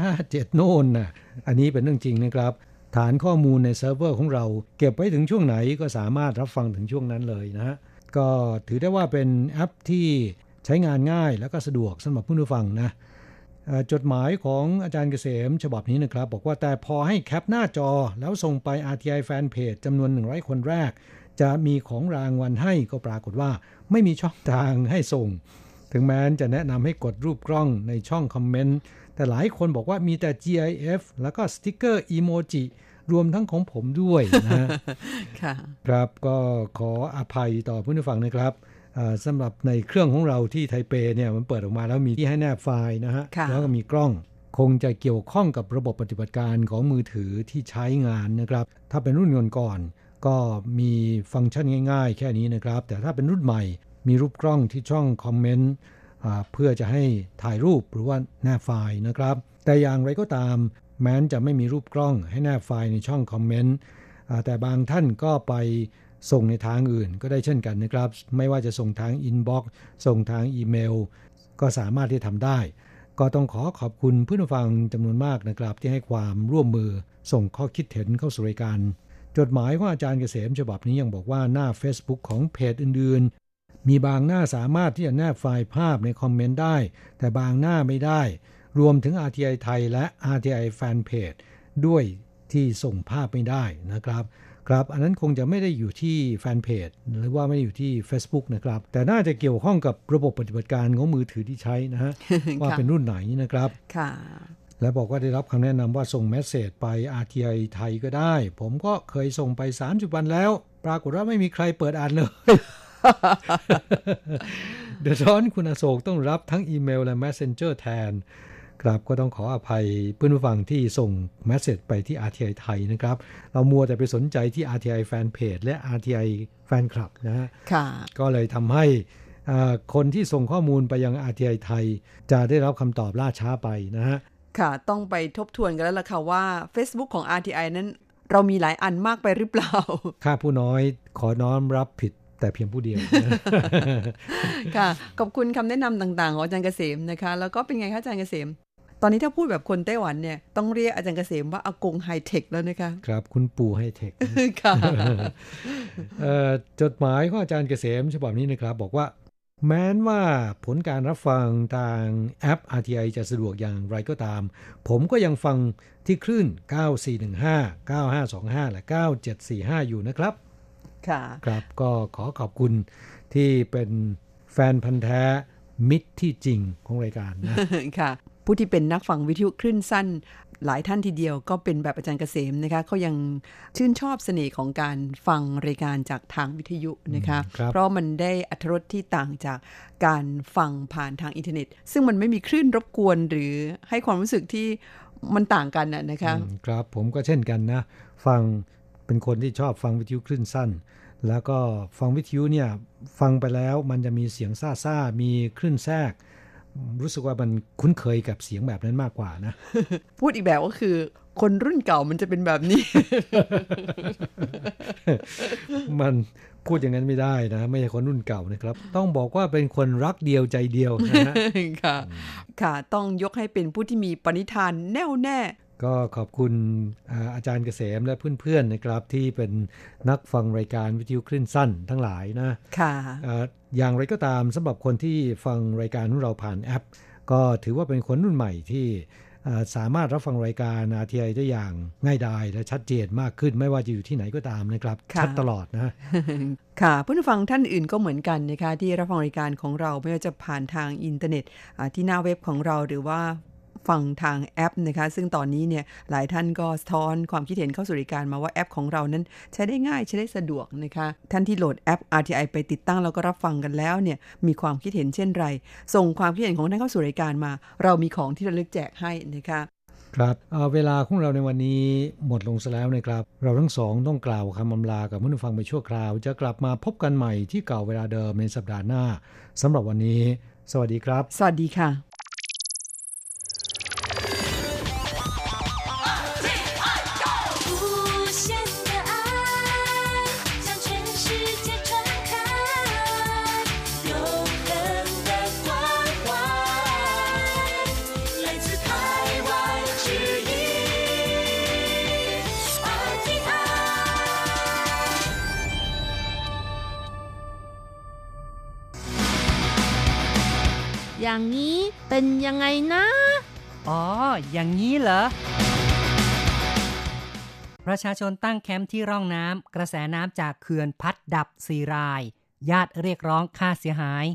2557โน่นน่ะอันนี้เป็นเรื่องจริงนะครับฐานข้อมูลในเซิร์ฟเวอร์ของเราเก็บไว้ถึงช่วงไหนก็สามารถรับฟังถึงช่วงนั้นเลยนะฮะก็ถือได้ว่าเป็นแอปที่ใช้งานง่ายแล้วก็สะดวกสำหรับผู้ฟังนะจดหมายของอาจารย์เกษมฉบับนี้นะครับบอกว่าแต่พอให้แคปหน้าจอแล้วส่งไป RTI Fanpage จำนวน100คนแรกจะมีของรางวัลให้ก็ปรากฏว่าไม่มีช่องทางให้ส่งถึงแม้นจะแนะนำให้กดรูปกล้องในช่องคอมเมนต์แต่หลายคนบอกว่ามีแต่ GIF แล้วก็สติ๊กเกอร์อีโมจิรวมทั้งของผมด้วยนะนะครับก็ขออภัยต่อผู้ฟังนะครับสำหรับในเครื่องของเราที่ไทเปเนี่ยมันเปิดออกมาแล้วมีที่ให้แนบไฟล์นะฮะแล้วก็มีกล้องคงจะเกี่ยวข้องกับระบบปฏิบัติการของมือถือที่ใช้งานนะครับถ้าเป็นรุ่นก่อนก็มีฟังก์ชันง่ายๆแค่นี้นะครับแต่ถ้าเป็นรุ่นใหม่มีรูปกล้องที่ช่องคอมเมนต์เพื่อจะให้ถ่ายรูปหรือว่าแนบไฟล์นะครับแต่อย่างไรก็ตามแม้นจะไม่มีรูปกล้องให้แนบไฟล์ในช่องคอมเมนต์แต่บางท่านก็ไปส่งในทางอื่นก็ได้เช่นกันนะครับไม่ว่าจะส่งทางอินบ็อกซ์ส่งทางอีเมลก็สามารถที่ทำได้ก็ต้องขอบคุณเพื่อนฟังจำนวนมากนะครับที่ให้ความร่วมมือส่งข้อคิดเห็นเข้าสู่รายการจดหมายของอาจารย์เกษมฉบับนี้ยังบอกว่าหน้า Facebook ของเพจอื่นๆมีบางหน้าสามารถที่จะแนบไฟล์ภาพในคอมเมนต์ได้แต่บางหน้าไม่ได้รวมถึง RTI ไทยและ RTI Fanpage ด้วยที่ส่งภาพไม่ได้นะครับครับอันนั้นคงจะไม่ได้อยู่ที่แฟนเพจหรือว่าไม่ได้อยู่ที่ Facebook นะครับแต่น่าจะเกี่ยวข้องกับระบบปฏิบัติการของมือถือที่ใช้นะฮะ ว่าเป็นรุ่นไหนนะครับค่ะและบอกว่าได้รับคำแนะนำว่าส่งเมสเสจไป RTI ไทยก็ได้ผมก็เคยส่งไป30วันแล้วปรากฏว่าไม่มีใครเปิดอ่านเลย เดือดร้อนคุณอโศกต้องรับทั้งอีเมลและ Messenger แทนครับก็ต้องขออภัยเพื่อนผู้ฟังที่ส่งเมสเสจไปที่ RTI ไทยนะครับเรามัวแต่ไปสนใจที่ RTI Fanpage และ RTI Fan Club นะฮะก็เลยทำให้คนที่ส่งข้อมูลไปยัง RTI ไทยจะได้รับคำตอบล่าช้าไปนะฮะค่ะต้องไปทบทวนกันแล้วล่ะค่ะว่า Facebook ของ RTI นั้นเรามีหลายอันมากไปหรือเปล่าข้าผู้น้อยขอน้อมรับผิดแต่เพียงผู้เดียวค่ะขอบคุณคำแนะนำต่างๆของอาจารย์เกษมนะคะแล้วก็เป็นไงคะอาจารย์เกษมตอนนี้ถ้าพูดแบบคนไต้หวันเนี่ยต้องเรียกอาจารย์เกษมว่าอากงไฮเทคแล้วนะคะครับคุณปู่ไฮเทคค่ะจดหมายของอาจารย์เกษมฉบับนี้นะครับบอกว่าแม้ว่าผลการรับฟังทางแอป RTI จะสะดวกอย่างไรก็ตามผมก็ยังฟังที่คลื่น9415 9525และ9745อยู่นะครับค่ะครับก็ขอขอบคุณที่เป็นแฟนพันธุ์แท้มิตรที่จริงของรายการนะค่ะผู้ที่เป็นนักฟังวิทยุคลื่นสั้นหลายท่านทีเดียวก็เป็นแบบอาจารย์เกษมนะคะเขายังชื่นชอบเสน่ห์ของการฟังรายการจากทางวิทยุนะคะเพราะมันได้อรรถรสที่ต่างจากการฟังผ่านทางอินเทอร์เน็ตซึ่งมันไม่มีคลื่นรบกวนหรือให้ความรู้สึกที่มันต่างกันนะคะครับผมก็เช่นกันนะฟังเป็นคนที่ชอบฟังวิทยุคลื่นสั้นแล้วก็ฟังวิทยุเนี่ยฟังไปแล้วมันจะมีเสียงซ่าๆมีคลื่นแทรกรู้สึกว่ามันคุ้นเคยกับเสียงแบบนั้นมากกว่านะพูดอีกแบบก็คือคนรุ่นเก่ามันจะเป็นแบบนี้ มันพูดอย่างนั้นไม่ได้นะไม่ใช่คนรุ่นเก่านะครับต้องบอกว่าเป็นคนรักเดียวใจเดียวนะฮะ ค่ะค่ะต้องยกให้เป็นผู้ที่มีปณิธานแน่วแน่ก็ขอบคุณอาจารย์เกษมและเพื่อนๆนะครับที่เป็นนักฟังรายการวิทยุคลื่นสั้นทั้งหลายนะค่ะอย่างไรก็ตามสำหรับคนที่ฟังรายการของเราผ่านแอปก็ถือว่าเป็นคนรุ่นใหม่ที่สามารถรับฟังรายการ RTI ได้อย่างง่ายดายและชัดเจนมากขึ้นไม่ว่าจะอยู่ที่ไหนก็ตามนะครับชัดตลอดนะค่ะผู้ฟังท่านอื่นก็เหมือนกันนะคะที่รับฟังรายการของเราไม่ว่าจะผ่านทางอินเทอร์เน็ตที่หน้าเว็บของเราหรือว่า ฟังทางแอปนะคะซึ่งตอนนี้เนี่ยหลายท่านก็สะท้อนความคิดเห็นเข้าสู่รายการมาว่าแอปของเรานั้นใช้ได้ง่ายใช้ได้สะดวกนะคะท่านที่โหลดแอป RTI ไปติดตั้งแล้วก็รับฟังกันแล้วเนี่ยมีความคิดเห็นเช่นไรส่งความคิดเห็นของท่านเข้าสู่รายการมาเรามีของที่ระลึกแจกให้นะคะครับเวลาของเราในวันนี้หมดลงซะแล้วนะครับเราทั้งสองต้องกล่าวคำอำลากับผู้ฟังไปชั่วคราวจะกลับมาพบกันใหม่ที่เก่าเวลาเดิมในสัปดาห์หน้าสำหรับวันนี้สวัสดีครับสวัสดีค่ะอย่างนี้เป็นยังไงนะอ๋ออย่างนี้เหรอประชาชนตั้งแคมป์ที่ร่องน้ำกระแสน้ำจากเขื่อนพัดดับ4รายญาติเรียกร้องค่าเสียหาย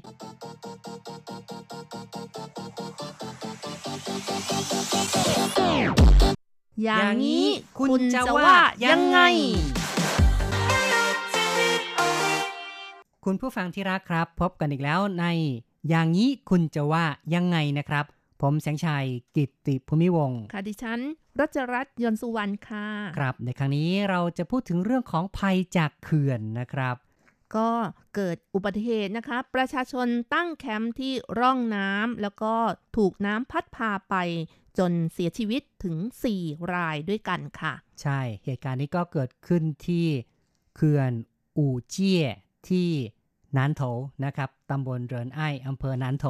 อย่างนี้คุณจะว่ายังไงคุณผู้ฟังที่รักครับพบกันอีกแล้วในอย่างนี้คุณจะว่ายังไงนะครับผมแสงชัยกิตติภูมิวงศ์ค่ะดิฉันรัชรัตน์ยนต์สุวรรณค่ะครับในครั้งนี้เราจะพูดถึงเรื่องของภัยจากเขื่อนนะครับก็เกิดอุบัติเหตุนะคะประชาชนตั้งแคมป์ที่ร่องน้ำแล้วก็ถูกน้ำพัดพาไปจนเสียชีวิตถึง4รายด้วยกันค่ะใช่เหตุการณ์นี้ก็เกิดขึ้นที่เขื่อนอู่เจี้ยที่นานโถนะครับตำบลเรินไอ้อำเภอนานโถ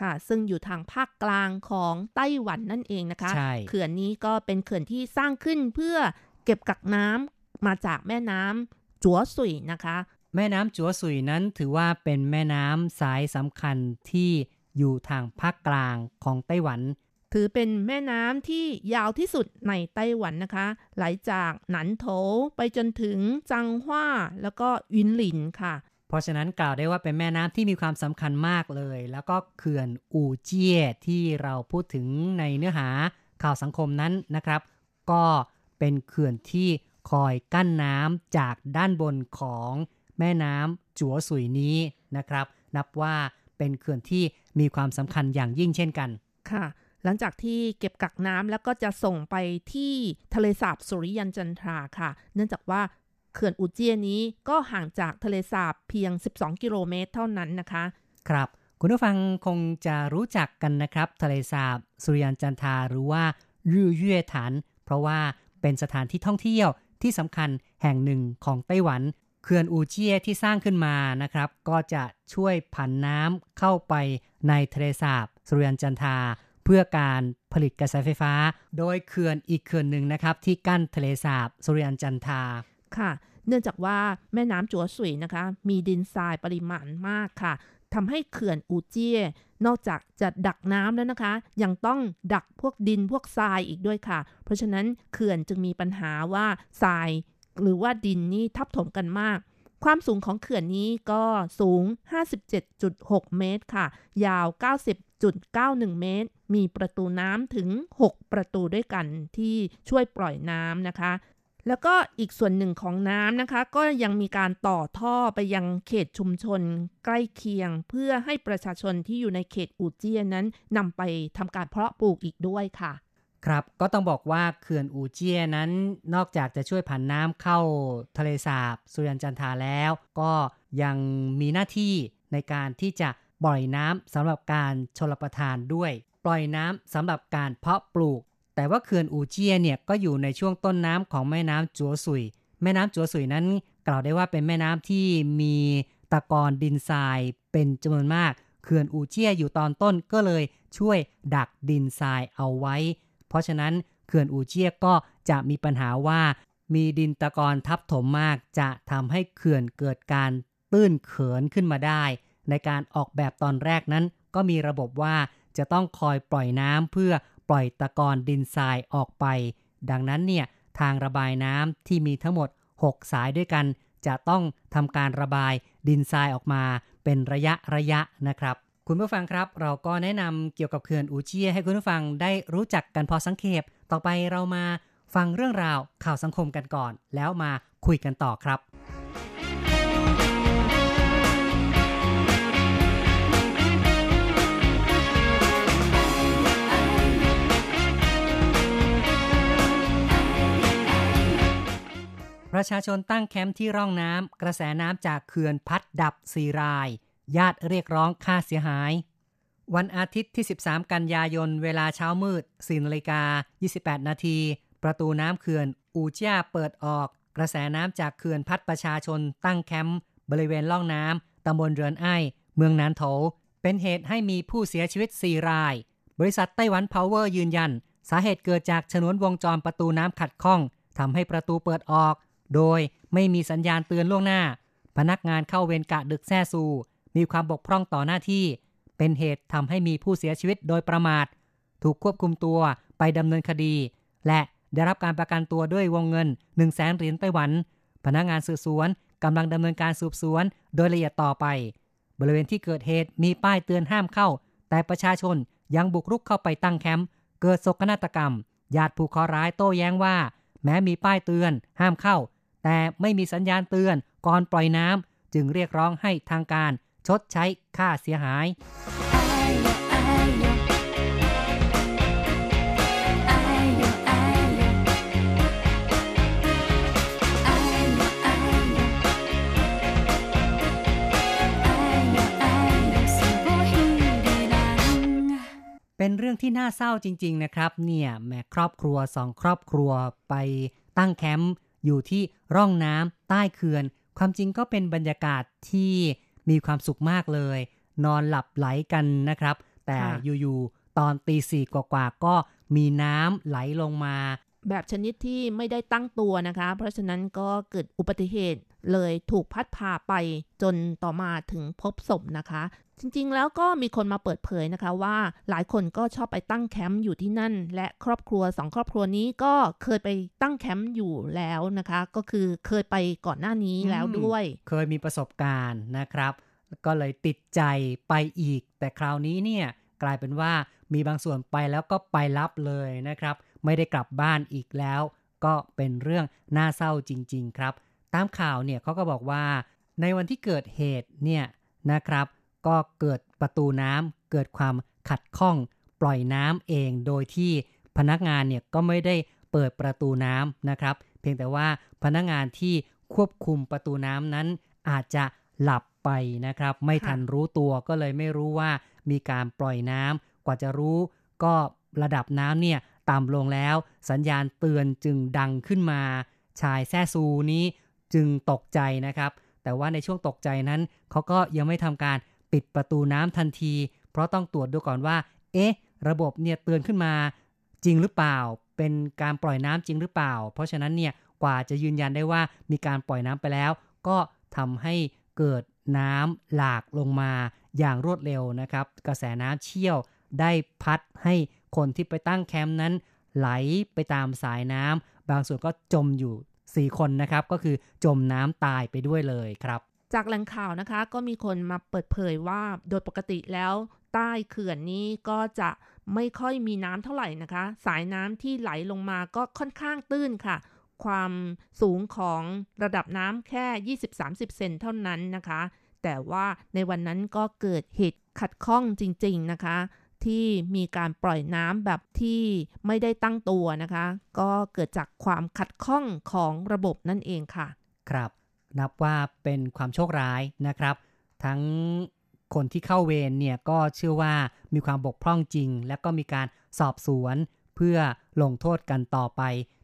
ค่ะซึ่งอยู่ทางภาคกลางของไต้หวันนั่นเองนะคะเขื่อนนี้ก็เป็นเขื่อนที่สร้างขึ้นเพื่อเก็บกักน้ำมาจากแม่น้ำจั๋วสุยนะคะแม่น้ำจั๋วสุยนั้นถือว่าเป็นแม่น้ำสายสำคัญที่อยู่ทางภาคกลางของไต้หวันถือเป็นแม่น้ำที่ยาวที่สุดในไต้หวันนะคะไหลจากหนานโถไปจนถึงจังหว้าแล้วก็วินหลินค่ะเพราะฉะนั้นกล่าวได้ว่าเป็นแม่น้ำที่มีความสำคัญมากเลยแล้วก็เขื่อนอู่เจี้ยที่เราพูดถึงในเนื้อหาข่าวสังคมนั้นนะครับก็เป็นเขื่อนที่คอยกั้นน้ำจากด้านบนของแม่น้ำจั๋วสุยนี้นะครับนับว่าเป็นเขื่อนที่มีความสำคัญอย่างยิ่งเช่นกันค่ะหลังจากที่เก็บกักน้ำแล้วก็จะส่งไปที่ทะเลสาบสุริยันจันทราค่ะเนื่องจากว่าเขื่อนอู่เจี้ยนี้ก็ห่างจากทะเลสาบเพียง12กิโลเมตรเท่านั้นนะคะครับคุณผู้ฟังคงจะรู้จักกันนะครับทะเลสาบสุริยันจันทราหรือว่ารื่อเย่ถันเพราะว่าเป็นสถานที่ท่องเที่ยวที่สำคัญแห่งหนึ่งของไต้หวันเขื่อนอู่เจี้ยที่สร้างขึ้นมานะครับก็จะช่วยผันน้ำเข้าไปในทะเลสาบสุริยันจันทราเพื่อการผลิตกระแสไฟฟ้าโดยเขื่อนอีกเขื่อนหนึ่งนะครับที่กั้นทะเลสาบสุริยันจันทราค่ะเนื่องจากว่าแม่น้ำจั๋วสุยนะคะมีดินทรายปริมาณมากค่ะทำให้เขื่อนอู่เจี้ยนอกจากจะดักน้ำแล้วนะคะยังต้องดักพวกดินพวกทรายอีกด้วยค่ะเพราะฉะนั้นเขื่อนจึงมีปัญหาว่าทรายหรือว่าดินนี่ทับถมกันมากความสูงของเขื่อนนี้ก็สูง 57.6 เมตรค่ะยาว 90.91 เมตรมีประตูน้ำถึง6ประตูด้วยกันที่ช่วยปล่อยน้ำนะคะแล้วก็อีกส่วนหนึ่งของน้ำนะคะก็ยังมีการต่อท่อไปยังเขตชุมชนใกล้เคียงเพื่อให้ประชาชนที่อยู่ในเขตอู่เจี้ยนั้นนำไปทำการเพาะปลูกอีกด้วยค่ะครับก็ต้องบอกว่าเขื่อนอู่เจี้ยนั้นนอกจากจะช่วยผันน้ำเข้าทะเลสาบสุริยันจันทราแล้วก็ยังมีหน้าที่ในการที่จะปล่อยน้ำสำหรับการชลประทานด้วยปล่อยน้ำสำหรับการเพาะปลูกแต่ว่าเขื่อนอู่เจี้ยเนี่ยก็อยู่ในช่วงต้นน้ำของแม่น้ำจั๋วสุยแม่น้ำจั๋วสุยนั้นกล่าวได้ว่าเป็นแม่น้ำที่มีตะกอนดินทรายเป็นจำนวนมากเขื่อนอู่เจี้ยอยู่ตอนต้นก็เลยช่วยดักดินทรายเอาไว้เพราะฉะนั้นเขื่อนอู่เจี้ยก็จะมีปัญหาว่ามีดินตะกอนทับถมมากจะทำให้เขื่อนเกิดการตื้นเขินขึ้นมาได้ในการออกแบบตอนแรกนั้นก็มีระบบว่าจะต้องคอยปล่อยน้ำเพื่อปล่อยตะกอนดินทรายออกไปดังนั้นเนี่ยทางระบายน้ำที่มีทั้งหมด6สายด้วยกันจะต้องทำการระบายดินทรายออกมาเป็นระยะนะครับ คุณผู้ฟังครับเราก็แนะนำเกี่ยวกับเขื่อนอูเจียให้คุณผู้ฟังได้รู้จักกันพอสังเขปต่อไปเรามาฟังเรื่องราวข่าวสังคมกันก่อนแล้วมาคุยกันต่อครับประชาชนตั้งแคมป์ที่ร่องน้ำกระแสน้ำจากเขื่อนพัดดับ4รายญาติเรียกร้องค่าเสียหายวันอาทิตย์ที่13กันยายนเวลาเช้ามืด 4:28 น.ประตูน้ำเขื่อนอูเจียเปิดออกกระแสน้ำจากเขื่อนพัดประชาชนตั้งแคมป์บริเวณร่องน้ำตำบลเรือนไอ้เมืองนานโถเป็นเหตุให้มีผู้เสียชีวิต4รายบริษัทไต้หวันพาวเวอร์ยืนยันสาเหตุเกิดจากฉนวนวงจรประตูน้ำขัดข้องทำให้ประตูเปิดออกโดยไม่มีสัญญาณเตือนล่วงหน้าพนักงานเข้าเวรกะดึกแซ่ซูมีความบกพร่องต่อหน้าที่เป็นเหตุทำให้มีผู้เสียชีวิตโดยประมาทถูกควบคุมตัวไปดำเนินคดีและได้รับการประกันตัวด้วยวงเงิน 100,000 เหรียญไต้หวันพนักงานสืบสวนกำลังดำเนินการสืบสวนโดยละเอียดต่อไปบริเวณที่เกิดเหตุมีป้ายเตือนห้ามเข้าแต่ประชาชนยังบุกรุกเข้าไปตั้งแคมป์เกิดโศกนาฏกรรมญาติผู้ก่อร้ายโต้แย้งว่าแม้มีป้ายเตือนห้ามเข้าแต่ไม่มีสัญญาณเตือนก่อนปล่อยน้ำจึงเรียกร้องให้ทางการชดใช้ค่าเสียหายเป็นเรื่องที่น่าเศร้าจริงๆนะครับเนี่ยแม่ครอบครัว2ครอบครัวไปตั้งแคมป์อยู่ที่ร่องน้ำใต้เขื่อนความจริงก็เป็นบรรยากาศที่มีความสุขมากเลยนอนหลับไหลกันนะครับแต่อยู่ๆตอนตีสี่กว่าๆก็มีน้ำไหลลงมาแบบชนิดที่ไม่ได้ตั้งตัวนะคะเพราะฉะนั้นก็เกิดอุบัติเหตุเลยถูกพัดพาไปจนต่อมาถึงพบศพนะคะจริงๆแล้วก็มีคนมาเปิดเผยนะคะว่าหลายคนก็ชอบไปตั้งแคมป์อยู่ที่นั่นและครอบครัว2ครอบครัวนี้ก็เคยไปตั้งแคมป์อยู่แล้วนะคะก็คือเคยไปก่อนหน้านี้แล้วด้วยเคยมีประสบการณ์นะครับก็เลยติดใจไปอีกแต่คราวนี้เนี่ยกลายเป็นว่ามีบางส่วนไปแล้วก็ไปรับเลยนะครับไม่ได้กลับบ้านอีกแล้วก็เป็นเรื่องน่าเศร้าจริงๆครับตามข่าวเนี่ยเขาก็บอกว่าในวันที่เกิดเหตุเนี่ยนะครับก็เกิดประตูน้ำเกิดความขัดข้องปล่อยน้ำเองโดยที่พนักงานเนี่ยก็ไม่ได้เปิดประตูน้ำนะครับเพียงแต่ว่าพนักงานที่ควบคุมประตูน้ำนั้นอาจจะหลับไปนะครับไม่ทันรู้ตัวก็เลยไม่รู้ว่ามีการปล่อยน้ำกว่าจะรู้ก็ระดับน้ำเนี่ยต่ำลงแล้วสัญญาณเตือนจึงดังขึ้นมาชายแซ่ซูนี้จึงตกใจนะครับแต่ว่าในช่วงตกใจนั้นเขาก็ยังไม่ทำการปิดประตูน้ำทันทีเพราะต้องตรวจดูก่อนว่าเอ๊ะระบบเนี่ยเตือนขึ้นมาจริงหรือเปล่าเป็นการปล่อยน้ำจริงหรือเปล่าเพราะฉะนั้นเนี่ยกว่าจะยืนยันได้ว่ามีการปล่อยน้ำไปแล้วก็ทำให้เกิดน้ำหลากลงมาอย่างรวดเร็วนะครับกระแสน้ำเชี่ยวได้พัดให้คนที่ไปตั้งแคมป์นั้นไหลไปตามสายน้ำบางส่วนก็จมอยู่4คนนะครับก็คือจมน้ำตายไปด้วยเลยครับจากแหล่งข่าวนะคะก็มีคนมาเปิดเผยว่าโดยปกติแล้วใต้เขื่อนนี้ก็จะไม่ค่อยมีน้ำเท่าไหร่นะคะสายน้ำที่ไหลลงมาก็ค่อนข้างตื้นค่ะความสูงของระดับน้ำแค่ 20-30 เซนเท่านั้นนะคะแต่ว่าในวันนั้นก็เกิดเหตุขัดข้องจริงๆนะคะที่มีการปล่อยน้ำแบบที่ไม่ได้ตั้งตัวนะคะก็เกิดจากความขัดข้องของระบบนั่นเองค่ะครับนับว่าเป็นความโชคร้ายนะครับทั้งคนที่เข้าเวรเนี่ยก็เชื่อว่ามีความบกพร่องจริงและก็มีการสอบสวนเพื่อลงโทษกันต่อไป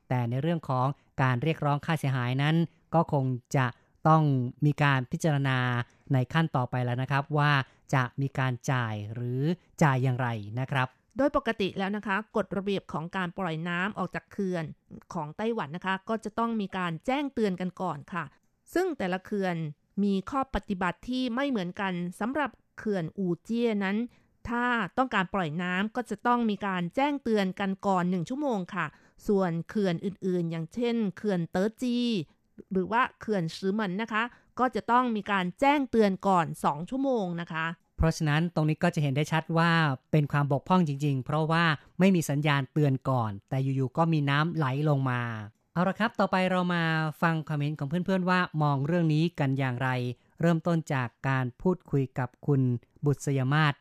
แต่ในเรื่องของการเรียกร้องค่าเสียหายนั้นก็คงจะต้องมีการพิจารณาในขั้นต่อไปแล้วนะครับว่าจะมีการจ่ายหรือจ่ายอย่างไรนะครับโดยปกติแล้วนะคะกฎระเบียบของการปล่อยน้ำออกจากเขื่อนของไต้หวันนะคะก็จะต้องมีการแจ้งเตือนกันก่อนค่ะซึ่งแต่ละเขื่อนมีข้อปฏิบัติที่ไม่เหมือนกันสำหรับเขื่อนอูเจี้ยนั้นถ้าต้องการปล่อยน้ำก็จะต้องมีการแจ้งเตือนกันก่อน1ชั่วโมงค่ะส่วนเขื่อนอื่นๆอย่างเช่นเขื่อนเต๋อจีหรือว่าเขื่อนซือเหมินนะคะก็จะต้องมีการแจ้งเตือนก่อน2ชั่วโมงนะคะ เพราะฉะนั้นตรงนี้ก็จะเห็นได้ชัดว่าเป็นความบกพร่องจริงๆเพราะว่าไม่มีสัญญาณเตือนก่อนแต่อยู่ๆก็มีน้ำไหลลงมาเอาละครับต่อไปเรามาฟังคอมเมนต์ของเพื่อนๆว่ามองเรื่องนี้กันอย่างไรเริ่มต้นจากการพูดคุยกับคุณบุษยมาศ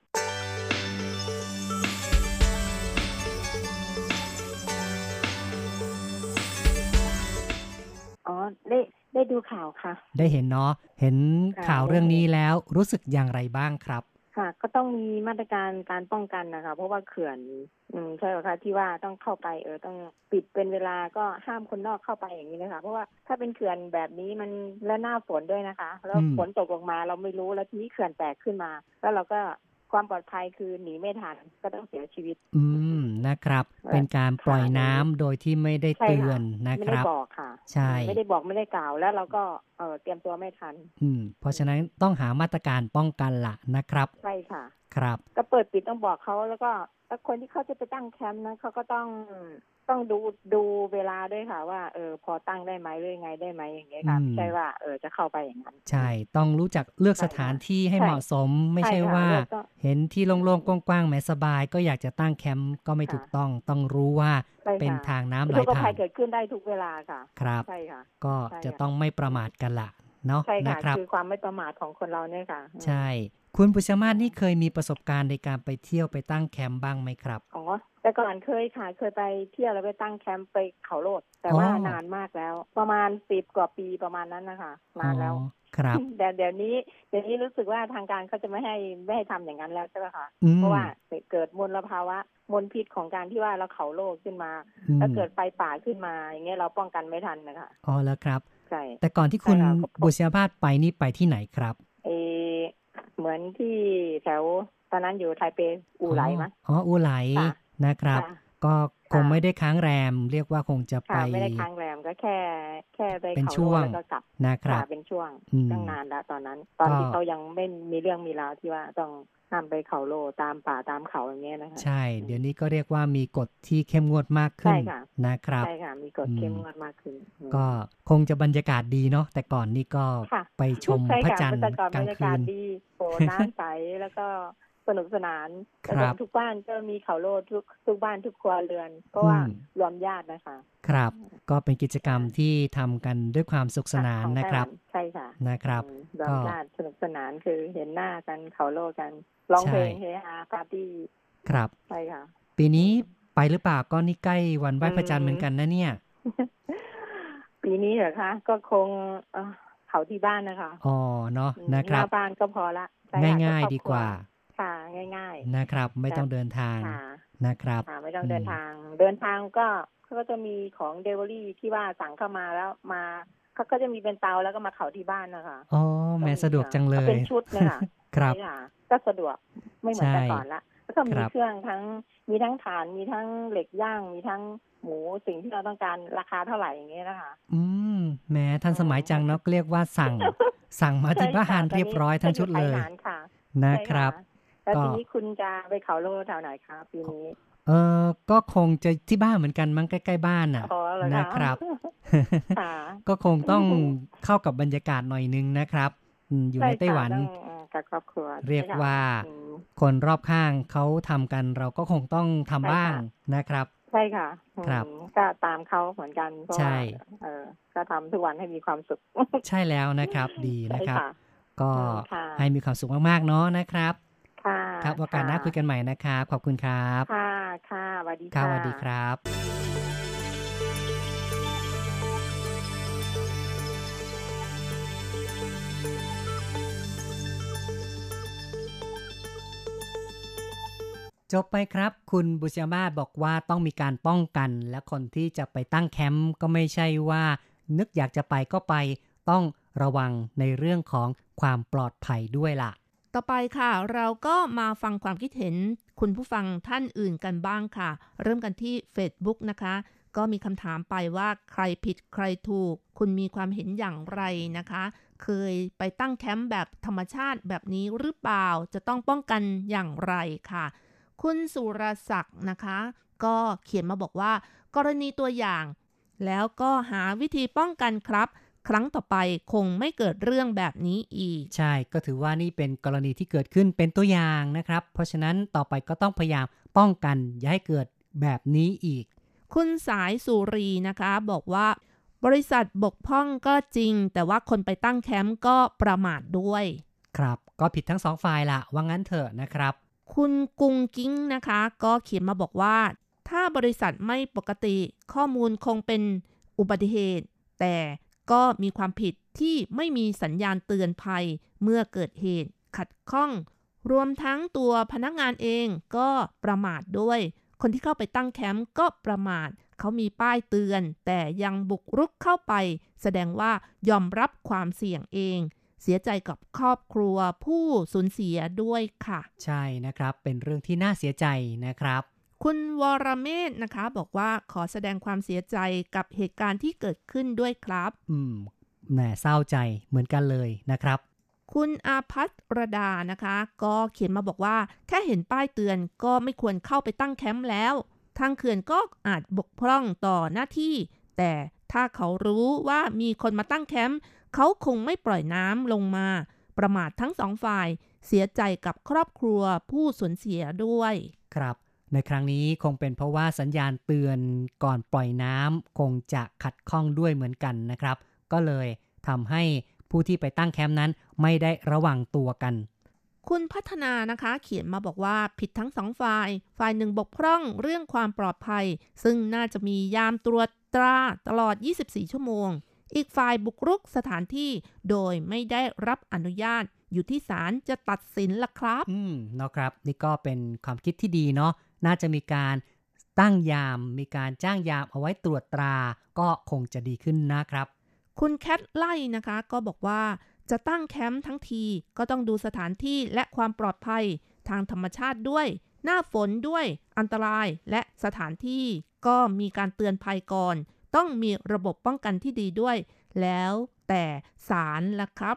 อ๋อได้ดูข่าวค่ะได้เห็นเนาะเห็นข่าวเรื่องนี้แล้วรู้สึกอย่างไรบ้างครับค่ะก็ต้องมีมาตรการการป้องกันนะคะเพราะว่าเขื่อนใช่ค่ะที่ว่าต้องเข้าไปต้องปิดเป็นเวลาก็ห้ามคนนอกเข้าไปอย่างนี้นะคะเพราะว่าถ้าเป็นเขื่อนแบบนี้มันและหน้าฝนด้วยนะคะแล้วฝนตกลงมาเราไม่รู้แล้วทีนี้เขื่อนแตกขึ้นมาแล้วเราก็ความปลอดภัยคือหนีไม่ทันก็ต้องเสียชีวิตนะครับเป็นการปล่อยน้ำโดยที่ไม่ได้เตือนนะครับไม่ได้บอกค่ะใช่ไม่ได้บอกไม่ได้กล่าวแล้วเราก็เตรียมตัวไม่ทันเพราะฉะนั้นต้องหามาตรการป้องกันละนะครับใช่ค่ะครับก็เปิดปิดต้องบอกเขาแล้วก็คนที่เขาจะไปตั้งแคมป์นะเขาก็ต้องดูเวลาด้วยค่ะว่าพอตั้งได้ไหมหรือไงได้ไหมอย่างเงี้ยค่ะใช่ว่าจะเข้าไปอย่างนั้นใช่ต้องรู้จักเลือกสถานที่ให้เหมาะสมไม่ใช่ว่าเห็นที่โล่งๆกว้างๆแม้สบายก็อยากจะตั้งแคมป์ก็ไม่ถูกต้องรู้ว่าเป็นทางน้ำไหลผ่านอุบัติเหตุเกิดขึ้นได้ทุกเวลาค่ะครับใช่ค่ะก็จะต้องไม่ประมาทกันละเนาะนะครับคือความไม่ประมาทของคนเราเนี่ยค่ะใช่คุณปุชมาศนี่เคยมีประสบการณ์ในการไปเที่ยวไปตั้งแคมป์บ้างไหมครับอ๋อแต่ก่อนเคยค่ะเคยไปเที่ยวแล้วไปตั้งแคมป์ไปเขาโลดแต่ว่านานมากแล้วประมาณ10กว่าปีประมาณนั้นนะคะนานแล้วครับแต่เดี๋ยวนี้รู้สึกว่าทางการเขาจะไม่ให้ทำอย่างนั้นแล้วใช่ไหมคะเพราะว่าเกิดมลภาวะมลพิษของการที่ว่าเราเขาโลดขึ้นมาแล้วเกิดไฟป่าขึ้นมาอย่างเงี้ยเราป้องกันไม่ทันนะคะอ๋อแล้วครับใช่แต่ก่อนที่คุณบุชมาศไปนี่ไปที่ไหนครับเหมือนที่แถวตอนนั้นอยู่ไทเปอูไหลมั้ยอ๋ออูไหลนะครับก็คงไม่ได้ค้างแรมเรียกว่าคงจะไปไม่ได้ค้างแรมก็แค่ไปเขาแล้วก็กลับนะครับเป็นช่วงตั้งนานแล้วตอนนั้นตอนที่เขายังไม่มีเรื่องมีราวที่ว่าต้องห้ามไปเขาโลตามป่าตามเขาอย่างเงี้ยนะคะใช่เดี๋ยวนี้ก็เรียกว่ามีกฎที่เข้มงวดมากขึ้นนะครับใช่ค่ะมีกฎเข้มงวดมากขึ้นก็คงจะบรรยากาศดีเนาะแต่ก่อนนี่ก็ไปชมพระจันทร์กลางคืนดีโอ้น้ำใสแล้วก็สนุกสนานทุกบ้านก็มีเขาโลทุกบ้านทุกครัวเรือนเพราะว่ารวมญาตินะคะครับก็เป็นกิจกรรมที่ทำกันด้วยความสุขสนานนะครับใช่ค่ะนะครับรวมญาติสนุกสนานคือเห็นหน้ากันเขาโลกันร้องเพลงเฮฮาปาร์ตี้ครับใช่ค่ะปีนี้ไปหรือเปล่าก็นี่ใกล้วันไหว้พระจันทร์เหมือนกันนะเนี่ยปีนี้เหรอคะก็คงเขาที่บ้านนะคะอ๋อเนาะนะครับบ้านก็พอละง่ายๆดีกว่าค่ะง่ายๆนะครับไม่ต้องเดินทางนะครับไม่ต้องเดินทางก็เขาก็จะมีของเดลิเวอรี่ที่ว่าสั่งเข้ามาแล้วมาเขาก็จะมีเป็นเตาแล้วก็มาเผาที่บ้านนะคะอ๋อแม่สะดวกจังเลยเป็นชุดเลยค่ะครับก็สะดวกไม่เหมือนแต่ก่อนละแล้วก็มีเครื่องทั้งมีทั้งถ่านมีทั้งเหล็กย่างมีทั้งหมูสิ่งที่เราต้องการราคาเท่าไหร่อย่างเงี้ยนะคะแม่ทันสมัยจังเนาะเรียกว่าสั่งมาที่บ้านเรียบร้อยทั้งชุดเลยนะครับแล้วทีนี้คุณจะไปเขาโลแถวไหนคะปีนี้ก็คงจะที่บ้านเหมือนกันมั้งใกล้ๆบ้านน่ะนะครับก็คงต้องเข้ากับบรรยากาศหน่อยนึงนะครับอยู่ในไต้หวันกับครอบครัวเรียกว่าคนรอบข้างเขาทำกันเราก็คงต้องทำบ้างนะครับใช่ค่ะครับก็ตามเขาเหมือนกันใช่ก็ทำทุกวันให้มีความสุขใช่แล้วนะครับดีนะครับก็ให้มีความสุขมากๆเนาะนะครับครับโอกาสหน้าคุยกันใหม่นะครับขอบคุณครับค่ะสวัสดีค่ะสวัสดีครับจบไปครับคุณบุษยมาศบอกว่าต้องมีการป้องกันและคนที่จะไปตั้งแคมป์ก็ไม่ใช่ว่านึกอยากจะไปก็ไปต้องระวังในเรื่องของความปลอดภัยด้วยล่ะต่อไปค่ะเราก็มาฟังความคิดเห็นคุณผู้ฟังท่านอื่นกันบ้างค่ะเริ่มกันที่ Facebook นะคะก็มีคำถามไปว่าใครผิดใครถูกคุณมีความเห็นอย่างไรนะคะเคยไปตั้งแคมป์แบบธรรมชาติแบบนี้หรือเปล่าจะต้องป้องกันอย่างไรค่ะคุณสุรศักดิ์นะคะก็เขียนมาบอกว่ากรณีตัวอย่างแล้วก็หาวิธีป้องกันครับ ครั้งต่อไปคงไม่เกิดเรื่องแบบนี้อีกใช่ก็ถือว่านี่เป็นกรณีที่เกิดขึ้นเป็นตัวอย่างนะครับเพราะฉะนั้นต่อไปก็ต้องพยายามป้องกันอย่าให้เกิดแบบนี้อีกคุณสายสุรีนะคะบอกว่าบริษัทบกพร่องก็จริงแต่ว่าคนไปตั้งแคมป์ก็ประมาทด้วยครับก็ผิดทั้งสองฝ่ายละว่างั้นเถอะนะครับคุณกุงกิ้งนะคะก็เขียนมาบอกว่าถ้าบริษัทไม่ปกติข้อมูลคงเป็นอุบัติเหตุแต่ก็มีความผิดที่ไม่มีสัญญาณเตือนภัยเมื่อเกิดเหตุขัดข้องรวมทั้งตัวพนักงานเองก็ประมาทด้วยคนที่เข้าไปตั้งแคมป์ก็ประมาทเขามีป้ายเตือนแต่ยังบุกรุกเข้าไปแสดงว่ายอมรับความเสี่ยงเองเสียใจกับครอบครัวผู้สูญเสียด้วยค่ะใช่นะครับเป็นเรื่องที่น่าเสียใจนะครับคุณวรเมธนะคะบอกว่าขอแสดงความเสียใจกับเหตุการณ์ที่เกิดขึ้นด้วยครับแหมเศร้าใจเหมือนกันเลยนะครับคุณอาภัสรดานะคะก็เขียนมาบอกว่าแค่เห็นป้ายเตือนก็ไม่ควรเข้าไปตั้งแคมป์แล้วทางเขื่อนก็อาจบกพร่องต่อหน้าที่แต่ถ้าเขารู้ว่ามีคนมาตั้งแคมป์เขาคงไม่ปล่อยน้ำลงมาประมาททั้งสองฝ่ายเสียใจกับครอบครัวผู้สูญเสียด้วยครับในครั้งนี้คงเป็นเพราะว่าสัญญาณเตือนก่อนปล่อยน้ำคงจะขัดข้องด้วยเหมือนกันนะครับก็เลยทำให้ผู้ที่ไปตั้งแคมป์นั้นไม่ได้ระวังตัวกันคุณพัฒนานะคะเขียนมาบอกว่าผิดทั้งสองฝ่ายหนึ่งบกพร่องเรื่องความปลอดภัยซึ่งน่าจะมียามตรวจตราตลอด24ชั่วโมงอีกฝ่ายบุกรุกสถานที่โดยไม่ได้รับอนุญาตอยู่ที่ศาลจะตัดสินล่ะครับนะครับนี่ก็เป็นความคิดที่ดีเนาะน่าจะมีการตั้งยามมีการจ้างยามเอาไว้ตรวจตราก็คงจะดีขึ้นนะครับคุณแคทไล่นะคะก็บอกว่าจะตั้งแคมป์ทั้งทีก็ต้องดูสถานที่และความปลอดภัยทางธรรมชาติด้วยหน้าฝนด้วยอันตรายและสถานที่ก็มีการเตือนภัยก่อนต้องมีระบบป้องกันที่ดีด้วยแล้วแต่ศาลล่ะครับ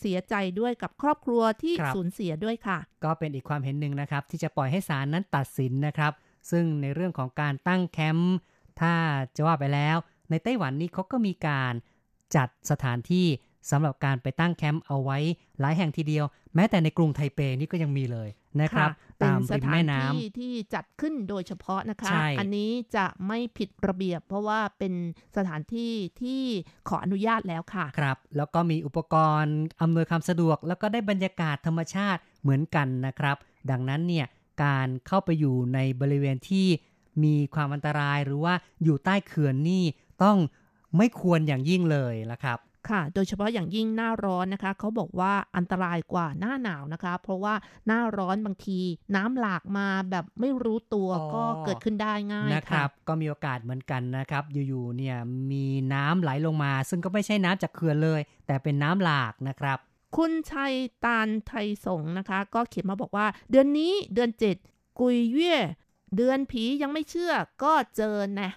เสียใจด้วยกับครอบครัวที่สูญเสียด้วยค่ะก็เป็นอีกความเห็นหนึ่งนะครับที่จะปล่อยให้ศาลนั้นตัดสินนะครับซึ่งในเรื่องของการตั้งแคมป์ถ้าจะว่าไปแล้วในไต้หวันนี่เขาก็มีการจัดสถานที่สำหรับการไปตั้งแคมป์เอาไว้หลายแห่งทีเดียวแม้แต่ในกรุงไทเปนี่ก็ยังมีเลยนะครับตามริมแม่น้ำที่จัดขึ้นโดยเฉพาะนะคะอันนี้จะไม่ผิดระเบียบเพราะว่าเป็นสถานที่ที่ขออนุญาตแล้วค่ะครับแล้วก็มีอุปกรณ์อำนวยความสะดวกแล้วก็ได้บรรยากาศธรรมชาติเหมือนกันนะครับดังนั้นเนี่ยการเข้าไปอยู่ในบริเวณที่มีความอันตรายหรือว่าอยู่ใต้เขื่อนนี่ต้องไม่ควรอย่างยิ่งเลยล่ะครับค่ะโดยเฉพาะอย่างยิ่งหน้าร้อนนะคะเขาบอกว่าอันตรายกว่าหน้าหนาวนะคะเพราะว่าหน้าร้อนบางทีน้ำหลากมาแบบไม่รู้ตัวก็เกิดขึ้นได้ง่ายนะครับก็มีโอกาสเหมือนกันนะครับอยู่ๆเนี่ยมีน้ำไหลลงมาซึ่งก็ไม่ใช่น้ำจากเขื่อนเลยแต่เป็นน้ำหลากนะครับคุณชัยตาลไทยสงนะคะก็เขียนมาบอกว่าเดือนนี้เดือน7กุยเย่เดือนผียังไม่เชื่อก็เจอนะ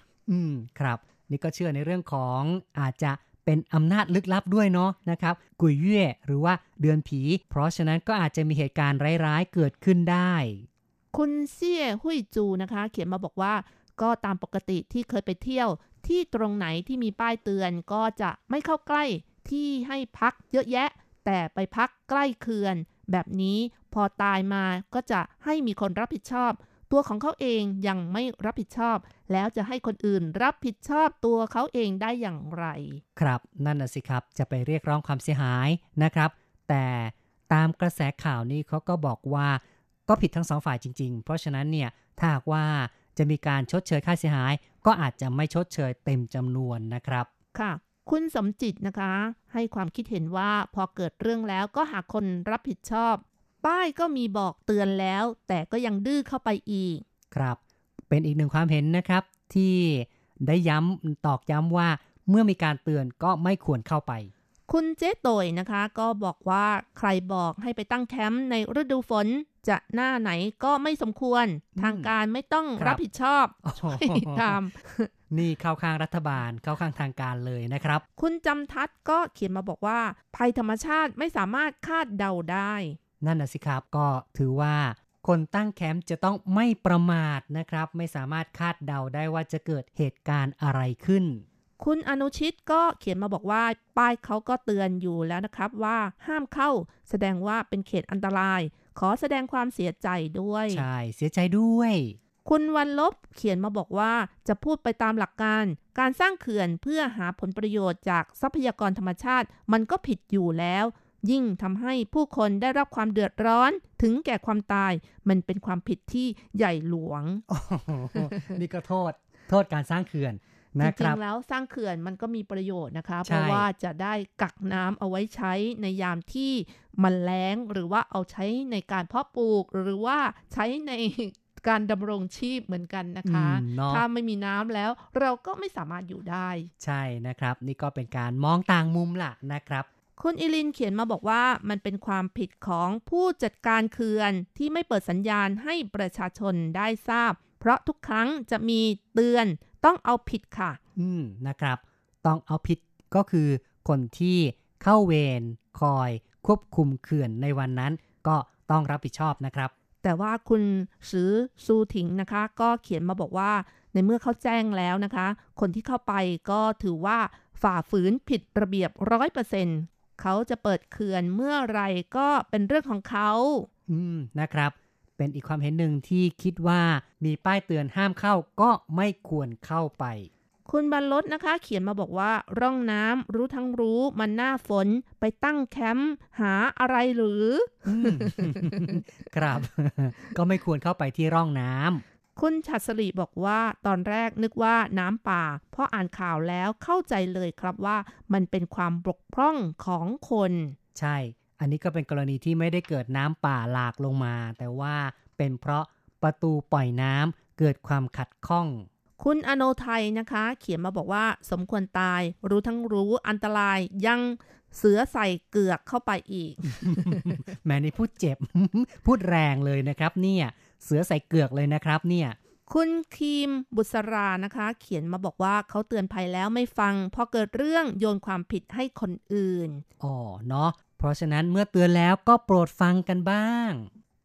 ครับนี่ก็เชื่อในเรื่องของอาจจะเป็นอำนาจลึกลับด้วยเนาะนะครับกุยเย่หรือว่าเดือนผีเพราะฉะนั้นก็อาจจะมีเหตุการณ์ร้ายๆเกิดขึ้นได้คุณเซี่ยหุยจูนะคะเขียนมาบอกว่าก็ตามปกติที่เคยไปเที่ยวที่ตรงไหนที่มีป้ายเตือนก็จะไม่เข้าใกล้ที่ให้พักเยอะแยะแต่ไปพักใกล้เขื่อนแบบนี้พอตายมาก็จะให้มีคนรับผิดชอบตัวของเขาเองยังไม่รับผิดชอบแล้วจะให้คนอื่นรับผิดชอบตัวเขาเองได้อย่างไรครับนั่นน่ะสิครับจะไปเรียกร้องความเสียหายนะครับแต่ตามกระแสข่าวนี้เขาก็บอกว่าก็ผิดทั้งสองฝ่ายจริงๆเพราะฉะนั้นเนี่ยถ้าหากว่าจะมีการชดเชยค่าเสียหายก็อาจจะไม่ชดเชยเต็มจำนวนนะครับค่ะคุณสมจิตนะคะให้ความคิดเห็นว่าพอเกิดเรื่องแล้วก็หาคนรับผิดชอบป้ายก็มีบอกเตือนแล้วแต่ก็ยังดื้อเข้าไปอีกครับเป็นอีกหนึ่งความเห็นนะครับที่ได้ย้ำตอกย้ำว่าเมื่อมีการเตือนก็ไม่ควรเข้าไปคุณเจ๊ต่อยนะคะก็บอกว่าใครบอกให้ไปตั้งแคมป์ในฤดูฝนจะหน้าไหนก็ไม่สมควรทางการไม่ต้องรับผิดชอบตามนี่เข้าข้างรัฐบาลเข้าข้างทางการเลยนะครับคุณจำทัดก็เขียนมาบอกว่าภัยธรรมชาติไม่สามารถคาดเดาได้นั่นน่ะสิครับก็ถือว่าคนตั้งแคมป์จะต้องไม่ประมาทนะครับไม่สามารถคาดเดาได้ว่าจะเกิดเหตุการณ์อะไรขึ้น คุณอนุชิตก็เขียนมาบอกว่าป้ายเขาก็เตือนอยู่แล้วนะครับว่าห้ามเข้าแสดงว่าเป็นเขตอันตรายขอแสดงความเสียใจด้วยใช่เสียใจด้วยคุณวันลบเขียนมาบอกว่าจะพูดไปตามหลักการการสร้างเขื่อนเพื่อหาผลประโยชน์จากทรัพยากรธรรมชาติมันก็ผิดอยู่แล้วยิ่งทำให้ผู้คนได้รับความเดือดร้อนถึงแก่ความตายมันเป็นความผิดที่ใหญ่หลวง นี่ก็โทษการสร้างเขื่อนจริงๆแล้วสร้างเขื่อนมันก็มีประโยชน์นะคะเพราะว่าจะได้กักน้ำเอาไว้ใช้ในยามที่มันแล้งหรือว่าเอาใช้ในการเพาะปลูกหรือว่าใช้ในการดำรงชีพเหมือนกันนะคะถ้าไม่มีน้ำแล้วเราก็ไม่สามารถอยู่ได้ใช่นะครับนี่ก็เป็นการมองต่างมุมล่ะนะครับคุณอิลินเขียนมาบอกว่ามันเป็นความผิดของผู้จัดการเขื่อนที่ไม่เปิดสัญญาณให้ประชาชนได้ทราบเพราะทุกครั้งจะมีเตือนต้องเอาผิดค่ะนะครับต้องเอาผิดก็คือคนที่เข้าเวรคอยควบคุมเขื่อนในวันนั้นก็ต้องรับผิดชอบนะครับแต่ว่าคุณสือซูถิงนะคะก็เขียนมาบอกว่าในเมื่อเขาแจ้งแล้วนะคะคนที่เข้าไปก็ถือว่าฝ่าฝืนผิดระเบียบ 100% เขาจะเปิดเขื่อนเมื่อไรก็เป็นเรื่องของเขานะครับเป็นอีกความเห็นหนึ่งที่คิดว่ามีป้ายเตือนห้ามเข้าก็ไม่ควรเข้าไปคุณบรรลดนะคะเขียนมาบอกว่าร่องน้ำรู้ทั้งรู้มันหน้าฝนไปตั้งแคมป์หาอะไรหรือ ครับ ก็ไม่ควรเข้าไปที่ร่องน้ำคุณฉัตรศรีบอกว่าตอนแรกนึกว่าน้ำป่าพออ่านข่าวแล้วเข้าใจเลยครับว่ามันเป็นความบกพร่องของคนใช่อันนี้ก็เป็นกรณีที่ไม่ได้เกิดน้ำป่าหลากลงมาแต่ว่าเป็นเพราะประตูปล่อยน้ำเกิดความขัดข้องคุณอโนไทยนะคะเขียนมาบอกว่าสมควรตายรู้ทั้งรู้อันตรายยังเสือใส่เกือกเข้าไปอีก แหมนี่พูดเจ็บ พูดแรงเลยนะครับเนี่ยเสือใส่เกือกเลยนะครับเนี่ยคุณคีมบุษรานะคะเขียนมาบอกว่าเขาเตือนภัยแล้วไม่ฟังพอเกิดเรื่องโยนความผิดให้คนอื่นอ๋อเนาะเพราะฉะนั้นเมื่อเตือนแล้วก็โปรดฟังกันบ้าง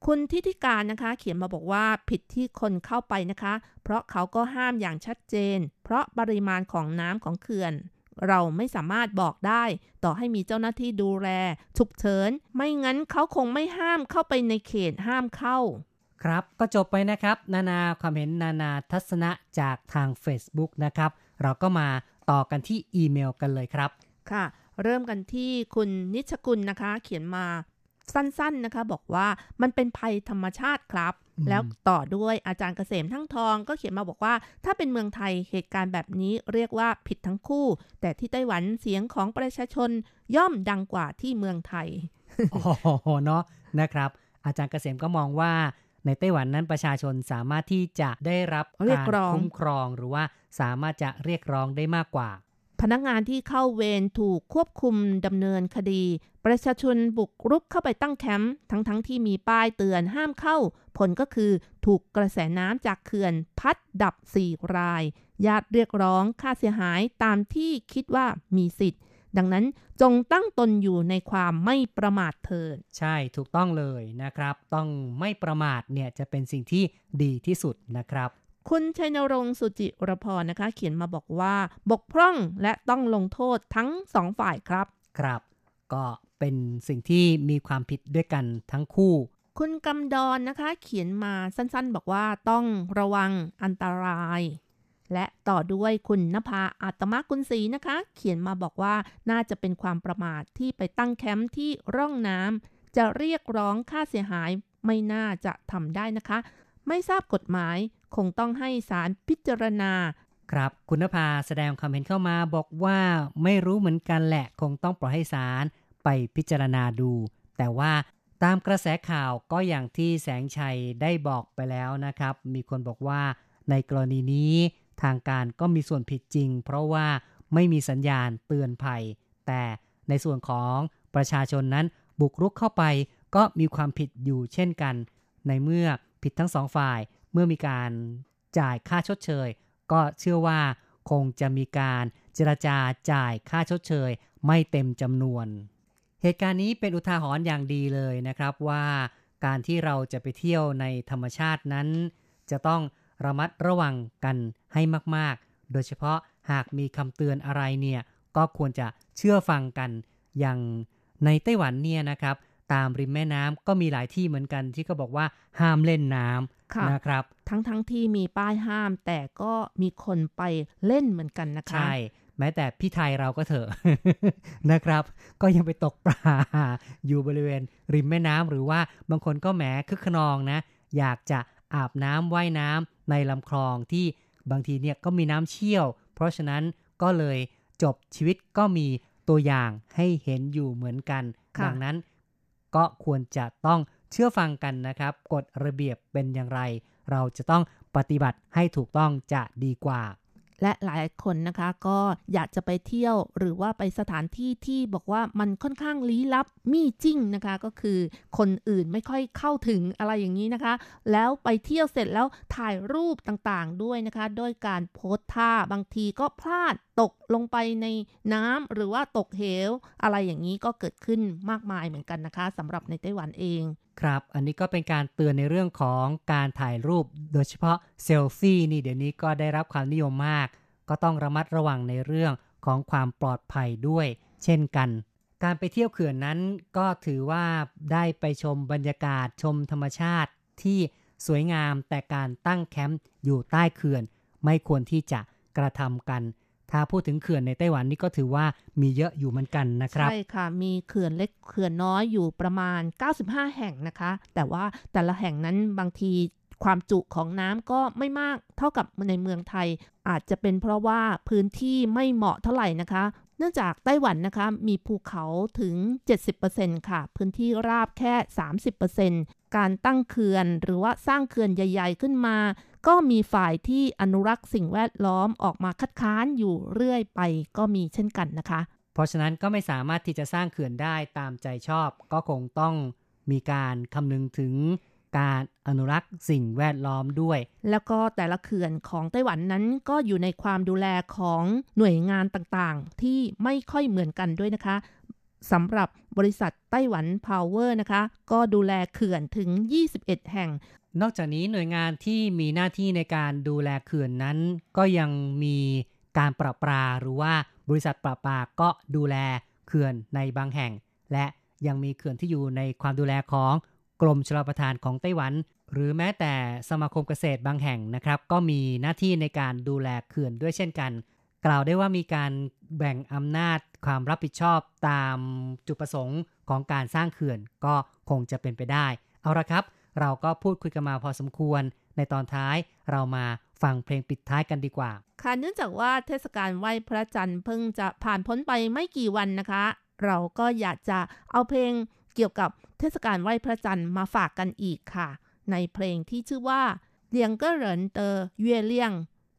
คุณทิติการนะคะเขียนมาบอกว่าผิดที่คนเข้าไปนะคะเพราะเขาก็ห้ามอย่างชัดเจนเพราะปริมาณของน้ำของเขื่อนเราไม่สามารถบอกได้ต่อให้มีเจ้าหน้าที่ดูแลฉุกเฉินไม่งั้นเขาคงไม่ห้ามเข้าไปในเขตห้ามเข้าครับก็จบไปนะครับนานาความเห็นนานาทัศนะจากทาง Facebook นะครับเราก็มาต่อกันที่อีเมลกันเลยครับค่ะเริ่มกันที่คุณนิชกุลนะคะเขียนมาสั้นๆนะคะบอกว่ามันเป็นภัยธรรมชาติครับแล้วต่อด้วยอาจารย์เกษมทั้งทองก็เขียนมาบอกว่าถ้าเป็นเมืองไทยเหตุการณ์แบบนี้เรียกว่าผิดทั้งคู่แต่ที่ไต้หวันเสียงของประชาชนย่อมดังกว่าที่เมืองไทยอ๋อเนาะนะครับอาจารย์เกษมก็มองว่าในไต้หวันนั้นประชาชนสามารถที่จะได้รับการคุ้มครองหรือว่าสามารถจะเรียกร้องได้มากกว่าพนักงานที่เข้าเวรถูกควบคุมดำเนินคดีประชาชนบุกรุกเข้าไปตั้งแคมป์ทั้งที่มีป้ายเตือนห้ามเข้าผลก็คือถูกกระแสน้ำจากเขื่อนพัดดับ4รายญาติเรียกร้องค่าเสียหายตามที่คิดว่ามีสิทธิ์ดังนั้นจงตั้งตนอยู่ในความไม่ประมาทเถิดใช่ถูกต้องเลยนะครับต้องไม่ประมาทเนี่ยจะเป็นสิ่งที่ดีที่สุดนะครับคุณชัยนรงค์สุจิรพรนะคะเขียนมาบอกว่าบกพร่องและต้องลงโทษทั้ง2ฝ่ายครับครับก็เป็นสิ่งที่มีความผิดด้วยกันทั้งคู่คุณกำดอนนะคะเขียนมาสั้นๆบอกว่าต้องระวังอันตรายและต่อด้วยคุณณภาอาตมกุลศรีนะคะเขียนมาบอกว่าน่าจะเป็นความประมาทที่ไปตั้งแคมป์ที่ร่องน้ำจะเรียกร้องค่าเสียหายไม่น่าจะทำได้นะคะไม่ทราบกฎหมายคงต้องให้ศาลพิจารณาครับคุณณภาแสดงความเห็นเข้ามาบอกว่าไม่รู้เหมือนกันแหละคงต้องปล่อยให้ศาลไปพิจารณาดูแต่ว่าตามกระแสข่าวก็อย่างที่แสงชัยได้บอกไปแล้วนะครับมีคนบอกว่าในกรณีนี้ทางการก็มีส่วนผิดจริงเพราะว่าไม่มีสัญญาณเตือนภัยแต่ในส่วนของประชาชนนั้นบุกรุกเข้าไปก็มีความผิดอยู่เช่นกันในเมื่อผิดทั้งสองฝ่ายเมื่อมีการจ่ายค่าชดเชยก็เชื่อว่าคงจะมีการเจรจาจ่ายค่าชดเชยไม่เต็มจำนวนเหตุการณ์นี้เป็นอุทาหรณ์อย่างดีเลยนะครับว่าการที่เราจะไปเที่ยวในธรรมชาตินั้นจะต้องระมัดระวังกันให้มากๆโดยเฉพาะ หากมีคำเตือนอะไรเนี่ยก็ควรจะเชื่อฟังกันอย่างในไต้หวันเนี่ยนะครับตามริมแม่น้ำก็มีหลายที่เหมือนกันที่ก็บอกว่าห้ามเล่นน้ำนะครับทั้งที่มีป้ายห้ามแต่ก็มีคนไปเล่นเหมือนกันนะคะใช่แม้แต่พี่ไทยเราก็เถอะ นะครับก็ยังไปตกปลาอยู่บริเวณริมแม่น้ำหรือว่าบางคนก็แหมคึกขนองนะอยากจะอาบน้ำว่ายน้ำในลำคลองที่บางทีเนี่ยก็มีน้ำเชี่ยวเพราะฉะนั้นก็เลยจบชีวิตก็มีตัวอย่างให้เห็นอยู่เหมือนกันดังนั้นก็ควรจะต้องเชื่อฟังกันนะครับกฎระเบียบเป็นอย่างไรเราจะต้องปฏิบัติให้ถูกต้องจะดีกว่าและหลายคนนะคะก็อยากจะไปเที่ยวหรือว่าไปสถานที่ที่บอกว่ามันค่อนข้างลี้ลับมีจริงนะคะก็คือคนอื่นไม่ค่อยเข้าถึงอะไรอย่างนี้นะคะแล้วไปเที่ยวเสร็จแล้วถ่ายรูปต่างๆด้วยนะคะโดยการโพสท่าบางทีก็พลาดตกลงไปในน้ำหรือว่าตกเหวอะไรอย่างนี้ก็เกิดขึ้นมากมายเหมือนกันนะคะสำหรับในไต้หวันเองครับอันนี้ก็เป็นการเตือนในเรื่องของการถ่ายรูปโดยเฉพาะเซลฟี่นี่เดี๋ยวนี้ก็ได้รับความนิยมมากก็ต้องระมัดระวังในเรื่องของความปลอดภัยด้วยเช่นกันการไปเที่ยวเขื่อนนั้นก็ถือว่าได้ไปชมบรรยากาศชมธรรมชาติที่สวยงามแต่การตั้งแคมป์อยู่ใต้เขื่อนไม่ควรที่จะกระทำกันถ้าพูดถึงเขื่อนในไต้หวันนี่ก็ถือว่ามีเยอะอยู่เหมือนกันนะครับใช่ค่ะมีเขื่อนเล็กเขื่อนน้อยอยู่ประมาณ95แห่งนะคะแต่ว่าแต่ละแห่งนั้นบางทีความจุของน้ำก็ไม่มากเท่ากับในเมืองไทยอาจจะเป็นเพราะว่าพื้นที่ไม่เหมาะเท่าไหร่นะคะเนื่องจากไต้หวันนะคะมีภูเขาถึง 70% ค่ะพื้นที่ราบแค่ 30% การตั้งเขื่อนหรือว่าสร้างเขื่อนใหญ่ๆขึ้นมาก็มีฝ่ายที่อนุรักษ์สิ่งแวดล้อมออกมาคัดค้านอยู่เรื่อยไปก็มีเช่นกันนะคะเพราะฉะนั้นก็ไม่สามารถที่จะสร้างเขื่อนได้ตามใจชอบก็คงต้องมีการคำนึงถึงการอนุรักษ์สิ่งแวดล้อมด้วยแล้วก็แต่ละเขื่อนของไต้หวันนั้นก็อยู่ในความดูแลของหน่วยงานต่างๆที่ไม่ค่อยเหมือนกันด้วยนะคะสำหรับบริษัทไต้หวันพาวเวอร์นะคะก็ดูแลเขื่อนถึง21แห่งนอกจากนี้หน่วยงานที่มีหน้าที่ในการดูแลเขื่อนนั้นก็ยังมีการประปาหรือว่าบริษัทประปาก็ดูแลเขื่อนในบางแห่งและยังมีเขื่อนที่อยู่ในความดูแลของกรมชลประทานของไต้หวันหรือแม้แต่สมาคมเกษตรบางแห่งนะครับก็มีหน้าที่ในการดูแลเขื่อนด้วยเช่นกันกล่าวได้ว่ามีการแบ่งอำนาจความรับผิดชอบตามจุดประสงค์ของการสร้างเขื่อนก็คงจะเป็นไปได้เอาละครับเราก็พูดคุยกันมาพอสมควรในตอนท้ายเรามาฟังเพลงปิดท้ายกันดีกว่าค่ะเนื่องจากว่าเทศกาลไหว้พระจันทร์เพิ่งจะผ่านพ้นไปไม่กี่วันนะคะเราก็อยากจะเอาเพลงเกี่ยวกับเทศกาลไหว้พระจันทร์มาฝากกันอีกค่ะในเพลงที่ชื่อว่าเลียงเกอเหรินเตอเย่เลี่ยง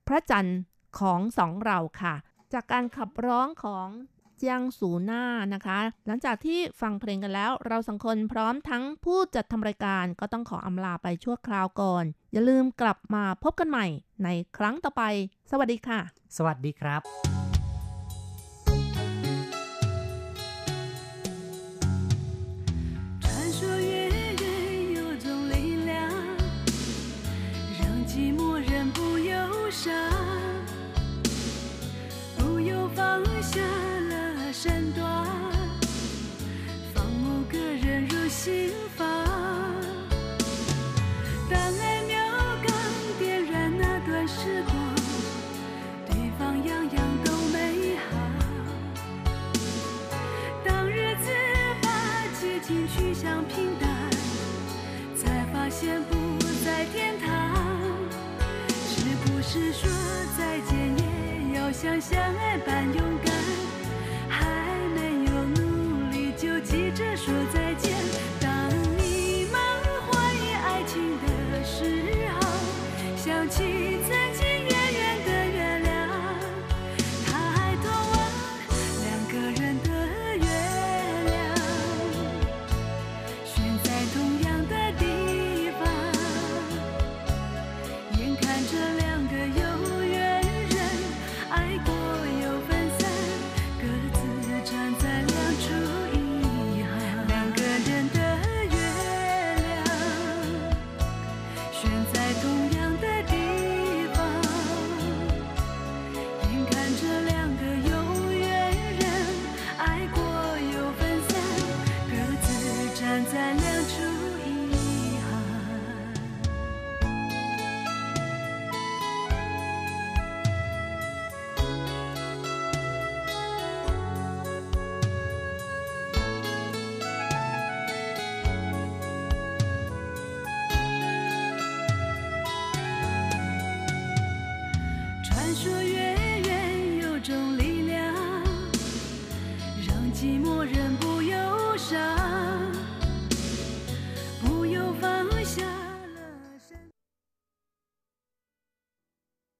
พระจันทร์ของสองเราค่ะจากการขับร้องของเจียงสูหน้านะคะหลังจากที่ฟังเพลงกันแล้วเราสองคนพร้อมทั้งผู้จัดทำรายการก็ต้องขออำลาไปชั่วคราวก่อนอย่าลืมกลับมาพบกันใหม่ในครั้งต่อไปสวัสดีค่ะสวัสดีครับ时光，对方样样都说月圆有种力量，让寂寞人不忧伤。